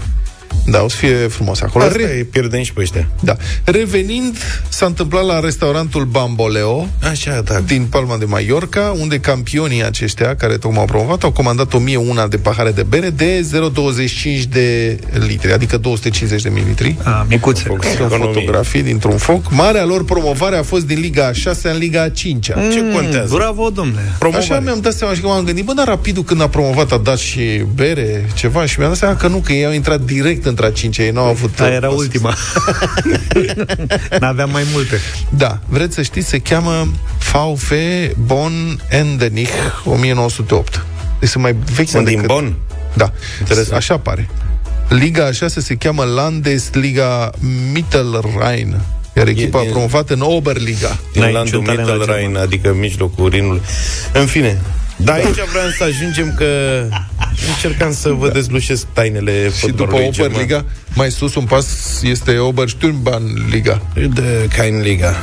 Da, o să fie frumos acolo. Asta Re... e, pierdem și pe ăștia. Da. Revenind, s-a întâmplat la restaurantul Bamboleo. Așa, da. Din Palma de Mallorca, unde campionii aceștia, care tocmai au promovat, au comandat o mie unu de pahare de bere de zero virgulă douăzeci și cinci de litri, adică două sute cincizeci de mililitri. A, micuțe. Sunt fotografii dintr-un foc. Marea lor promovare a fost din Liga a șasea în Liga a cincea. Mm, Ce contează? Bravo, domnule. Promovare. Așa mi-am dat seama și că m-am gândit, bă, dar Rapidul când a promovat a dat și bere, ceva, și mi-am dat seama că nu, că ei au intrat direct într-a cincea, ei n-au avut... Aia era ultima. N-aveam mai multe. Da, vreți să știți, se cheamă V F Bonn Endenich o mie nouă sute opt. Deci sunt mai vechi. Sunt decât... din Bonn? Da, interesant. Așa pare. Liga a șasea se cheamă Landesliga Mittelrhein, iar echipa a promovat în Oberliga. Din Landul Mittelrhein, adică mijlocul Rinului. În fine... Dar aici vreau să ajungem că încercam să vă da. dezlușesc tainele fotbalului. Și după Oberliga, mai sus un pas este Obersturmbannliga. De kein Liga.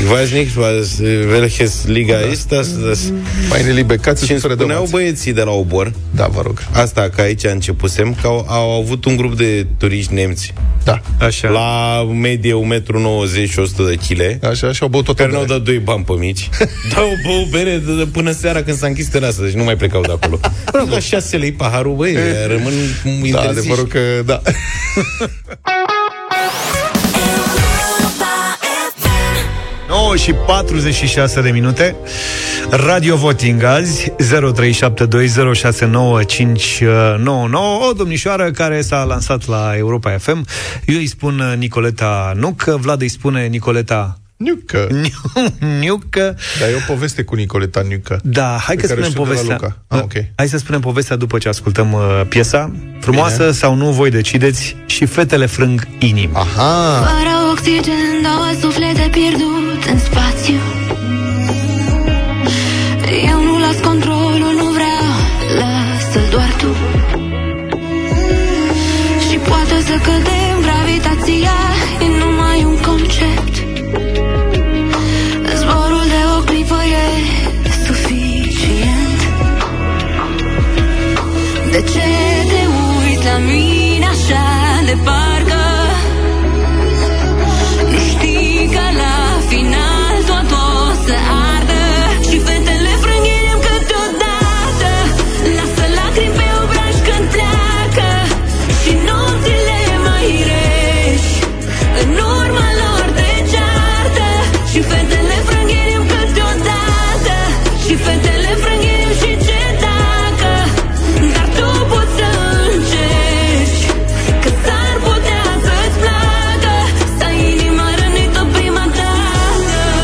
Ich weiß nicht, was welches Liga da. ist das. das. Meine liebe Katze, și îmi spuneau băieții de la Obor. Da, vă rog. Asta, că aici începusem, că au, au avut un grup de turiști nemți. Da. Așa. La medie un metru nouăzeci și o sută de kg. Așa, și au băut toată. Care n-au dat doi bani pe mici. Dar au băut bere până seara când s-a închis terasa, deci nu mai plecau de acolo. Rău la șase lei paharul, băi, rămân interziși. Da, adevărul că da. nouă și patruzeci și șase de minute. Radio Voting azi, zero trei șapte doi zero șase nouă cinci nouă nouă. O domnișoară care s-a lansat la Europa F M. Eu îi spun Nicoleta Nuca, Vlad îi spune Nicoleta Nuca. Nuca. Dar e o poveste cu Nicoleta Nuca. Da, hai că spunem povestea. Ah, okay. Hai să spunem povestea după ce ascultăm uh, piesa. Frumoasă. Bine. Sau nu, voi decideți. Și fetele frâng inimi. Aha. Fără oxigen, două suflete pierdut în spațiu. Eu nu las controlul, nu vreau, lasă-l doar tu. Și poate să cădem, gravitația e numai un concept. Zborul de o clipă e suficient. De ce te uiți la mine așa de parcă nu știi că la final tot o să ardă? Și fetele frâng inimi câteodată, lasă lacrimi pe obraj când pleacă. Și nopțile mai reci în urma lor de ceartă. Și fetele frâng inimi câteodată, și fetele frâng inimi și ce dacă. Dar tu poți să încerci, că s-ar putea să-ți placă. Stai inima rănită prima dată.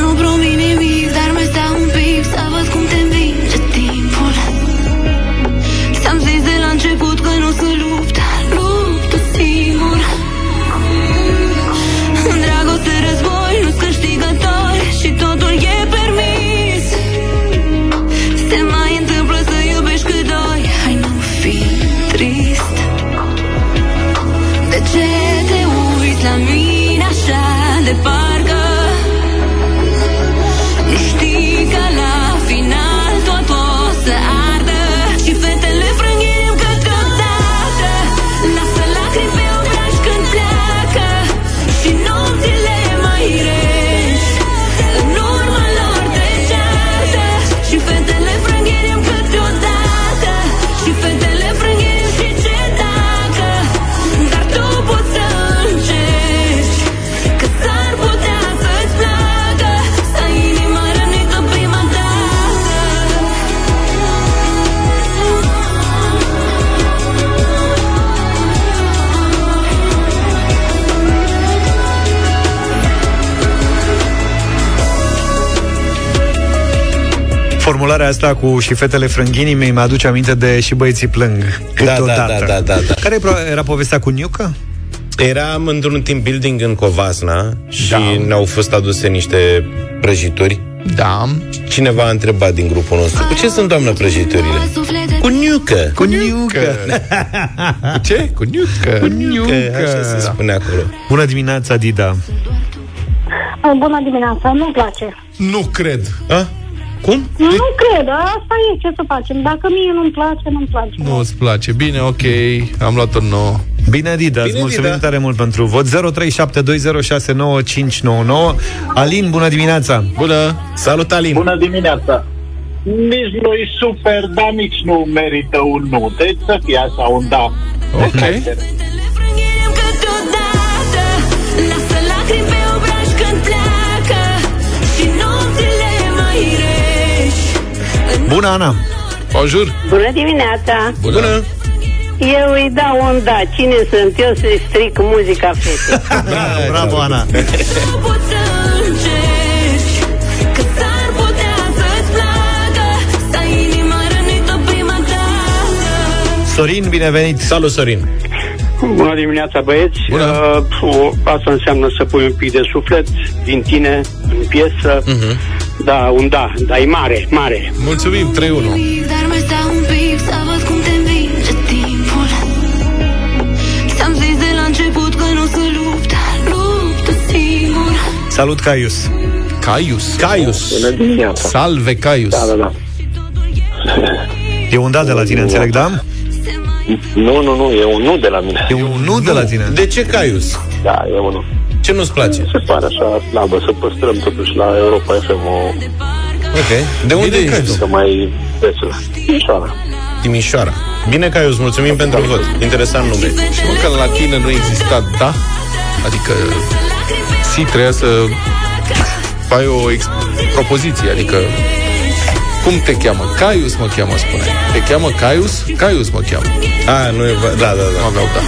Nu promit nimic, dar mai stau un pic să văd cum te învinge timpul. Ți-am zis de la început că nu se luptă, luptă singur. În dragoste război, nu-ți câștigători și totul e permis. Se mai întâmplă să iubești cât doi, hai nu fi trist. De ce te uiți la mine așa de parcă nu știi că la final tot o să ardă? Și fetele frâng inimi câteodată, lasă lacrimi pe obraj când pleacă. Și nopțile mai reci în urma lor de ceartă. Și fetele frâng inimi câteodată, și fetele frâng inimi și ce dacă. Dar tu poți să încerci, că s-ar putea să-ți placă. Stai inima rănită prima dată. Formularea asta cu și fetele frâng inimi mi aduce aminte de și băieții plâng câteodată. Da, da, da, da, da, da. Care era povestea cu Nuca? Eram într-un team building în Covasna și da. ne-au fost aduse niște prăjituri. Da. Cineva a întrebat din grupul nostru: cu ce sunt, doamnă, prăjiturile? Cu Nuca. Cu Nuca. Cu ce? Cu Nuca. Cu Nuca. Așa se spune acolo. Bună dimineața, Dida. Bună dimineața, nu-mi place. Nu cred. A? Cum? Nu de... cred, asta e, ce să facem. Dacă mie nu-mi place, nu-mi place. Nu-ți place, bine, ok, am luat un nou. Bine, Dida, bine, îți mulțumim Dida. Tare mult pentru vot. Zero trei șapte doi zero șase nouă cinci nouă nouă. Alin, bună dimineața. Bună, salut Alin. Bună dimineața. Nici nu-i super, dar nici nu merită un nu. Deci să fie așa un da. Ok. Bună, Ana! Bonjour! Bună dimineața! Bună! Bună. Eu îi dau un da. Cine sunt eu să-i stric muzica fetei? Bravo, bravo, Ana! Sorin, binevenit! Salut, Sorin! Bună dimineața, băieți! Bună. Uh, asta înseamnă să pui un pic de suflet din tine în piesă. Uh-huh. Da, un da, da, e mare, mare. Mulțumim, trei unu. Salut, Caius. Caius. Caius. Salve, Caius. Da, da, da. E un da de la tine, înțeleg, da? Nu, nu, nu, e un nu de la mine. E un nu de la tine. De ce, Caius? Da, e un nu. Ce nu-ți place? Se pare așa slabă, să păstrăm totuși la Europa F M o... Ok, de unde ești tu? Să mai veselă. Timișoara. Timișoara. Bine, Caius, îți mulțumim pentru vot. Interesant nume. Știu că la tine nu exista da? Adică... Si trebuia să... faci o ex... propoziție, adică... Cum te cheamă? Caius mă cheamă, spune. Te cheamă Caius? Caius mă cheamă. A, nu e... Da, da, da. M-aveau da.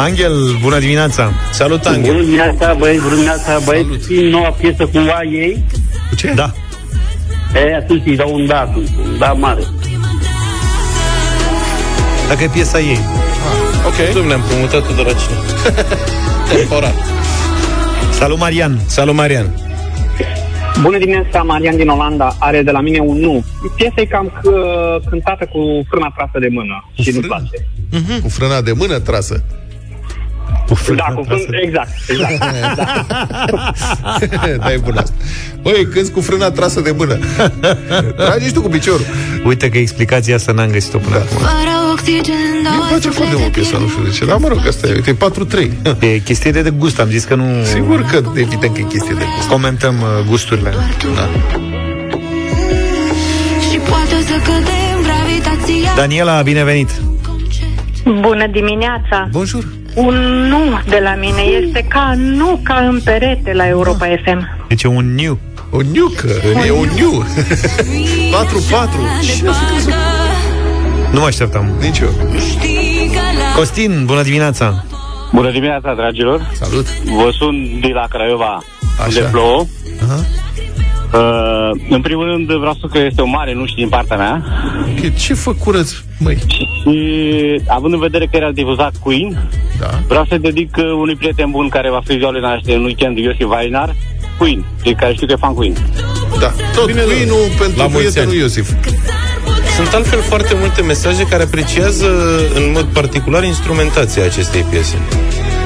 Angel, bună dimineața. Salut, Angel. Bună dimineața, băieți, bună dimineața, băieți. Din noua piesă cumva ei. Cu ce? Da. E, atunci îi dau un da, atunci, un da mare. Dacă e piesa ei. Ah, ok. Dom'le, am promutat de la cine. Temporar. Salut, Marian. Salut, Marian. Bună dimineața, Marian din Olanda. Are de la mine un nu. Piesa e cam c- cântată cu frâna trasă de mână. Cu și frân? Nu place. Mm-hmm. Cu frâna de mână trasă. Da, cu frâna, exact, exact. Da, e bun asta. Băi, cânti cu frâna trasă de mână. Tragi tu cu piciorul. Uite că explicația asta n-am găsit-o până da. acum. Mi-mi place foarte mult piesa, nu știu de ce. Dar mă rog, asta e, uite, patru trei. E chestie de gust, am zis că nu... Sigur că, evident că e chestie de gust. Comentăm uh, gusturile. Da. Daniela, binevenit. Bună dimineața. Bonjour. Un nu de la mine este ca nu ca în perete la Europa ah. F M. Deci un new. Un new, că e un new. patru patru. Nu mă așteptam. Nici eu. Costin, bună dimineața. Bună dimineața, dragilor. Salut. Vă sunt de la Craiova. Așa. De plouă. Aha. Uh, în primul rând vreau să că este o mare nu știu din partea mea. Okay, ce făcurăți, măi? Și având în vedere că era difuzat Queen, da. Vreau să-i dedic unui prieten bun care va fi ziua lui naștere în weekend, Iosif Vainar, Queen, de care știu că e fan Queen. Da, tot bine, Queen-ul da. Pentru prietenul Iosif. Sunt altfel foarte multe mesaje care apreciază în mod particular instrumentația acestei piese.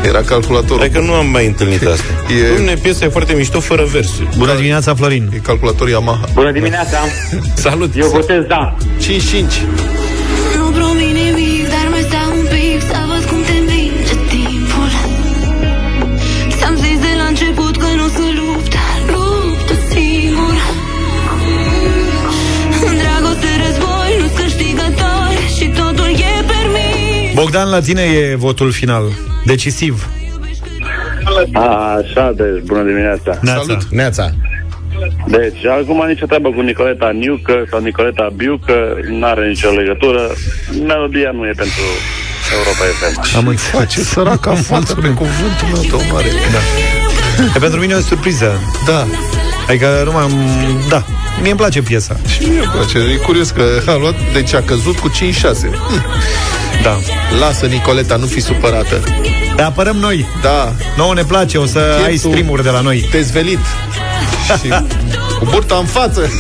Era calculatorul. Cred că nu am mai întâlnit asta. E... Dumne, piesa e foarte mișto, fără versuri. Bună Cal... dimineața, Florin. E calculator Yamaha. Bună dimineața. Salut. Eu votez da. cinci cinci. Bogdan, la tine e votul final. Decisiv. Așa, deci, bună dimineața. Neața. Salut. Neața. Deci, acum nicio treabă cu Nicoleta Nuca sau Nicoleta Biucă, n-are nicio legătură. Melodia nu e pentru Europa F M. Am înțeles. Ce săracă am față pe cuvântul meu, tău mare. Da. E pentru mine o surpriză. Da. Adică nu m-am... Da. Mie îmi place piesa. Și mie îmi place. E curios că a luat... Deci a căzut cu cinci șase. Da. Lasă, Nicoleta, nu fi supărată. Te apărăm noi. Da. Nouă ne place, o să Chietul ai stream-uri de la noi. Te-ai zvelit. Și cu burta în față.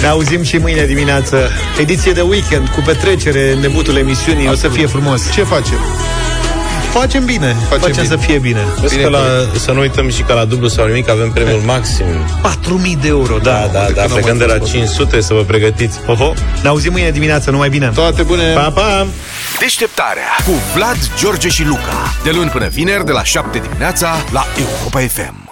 Ne auzim și mâine dimineață. Ediție de weekend, cu petrecere în debutul emisiunii. Absolut. O să fie frumos. Ce facem? Facem bine, facem, facem bine. Să fie bine, bine, că la, bine. Să nu uităm și că la dublu sau nimic avem premiul maxim patru mii de euro. Da, da, da, da, plecând de la cinci sute. Să vă pregătiți. Oho. Ne auzim mâine dimineață, numai bine. Toate bune. Pa, pa. Deșteptarea cu Vlad, George și Luca, de luni până vineri de la șapte dimineața la Europa F M.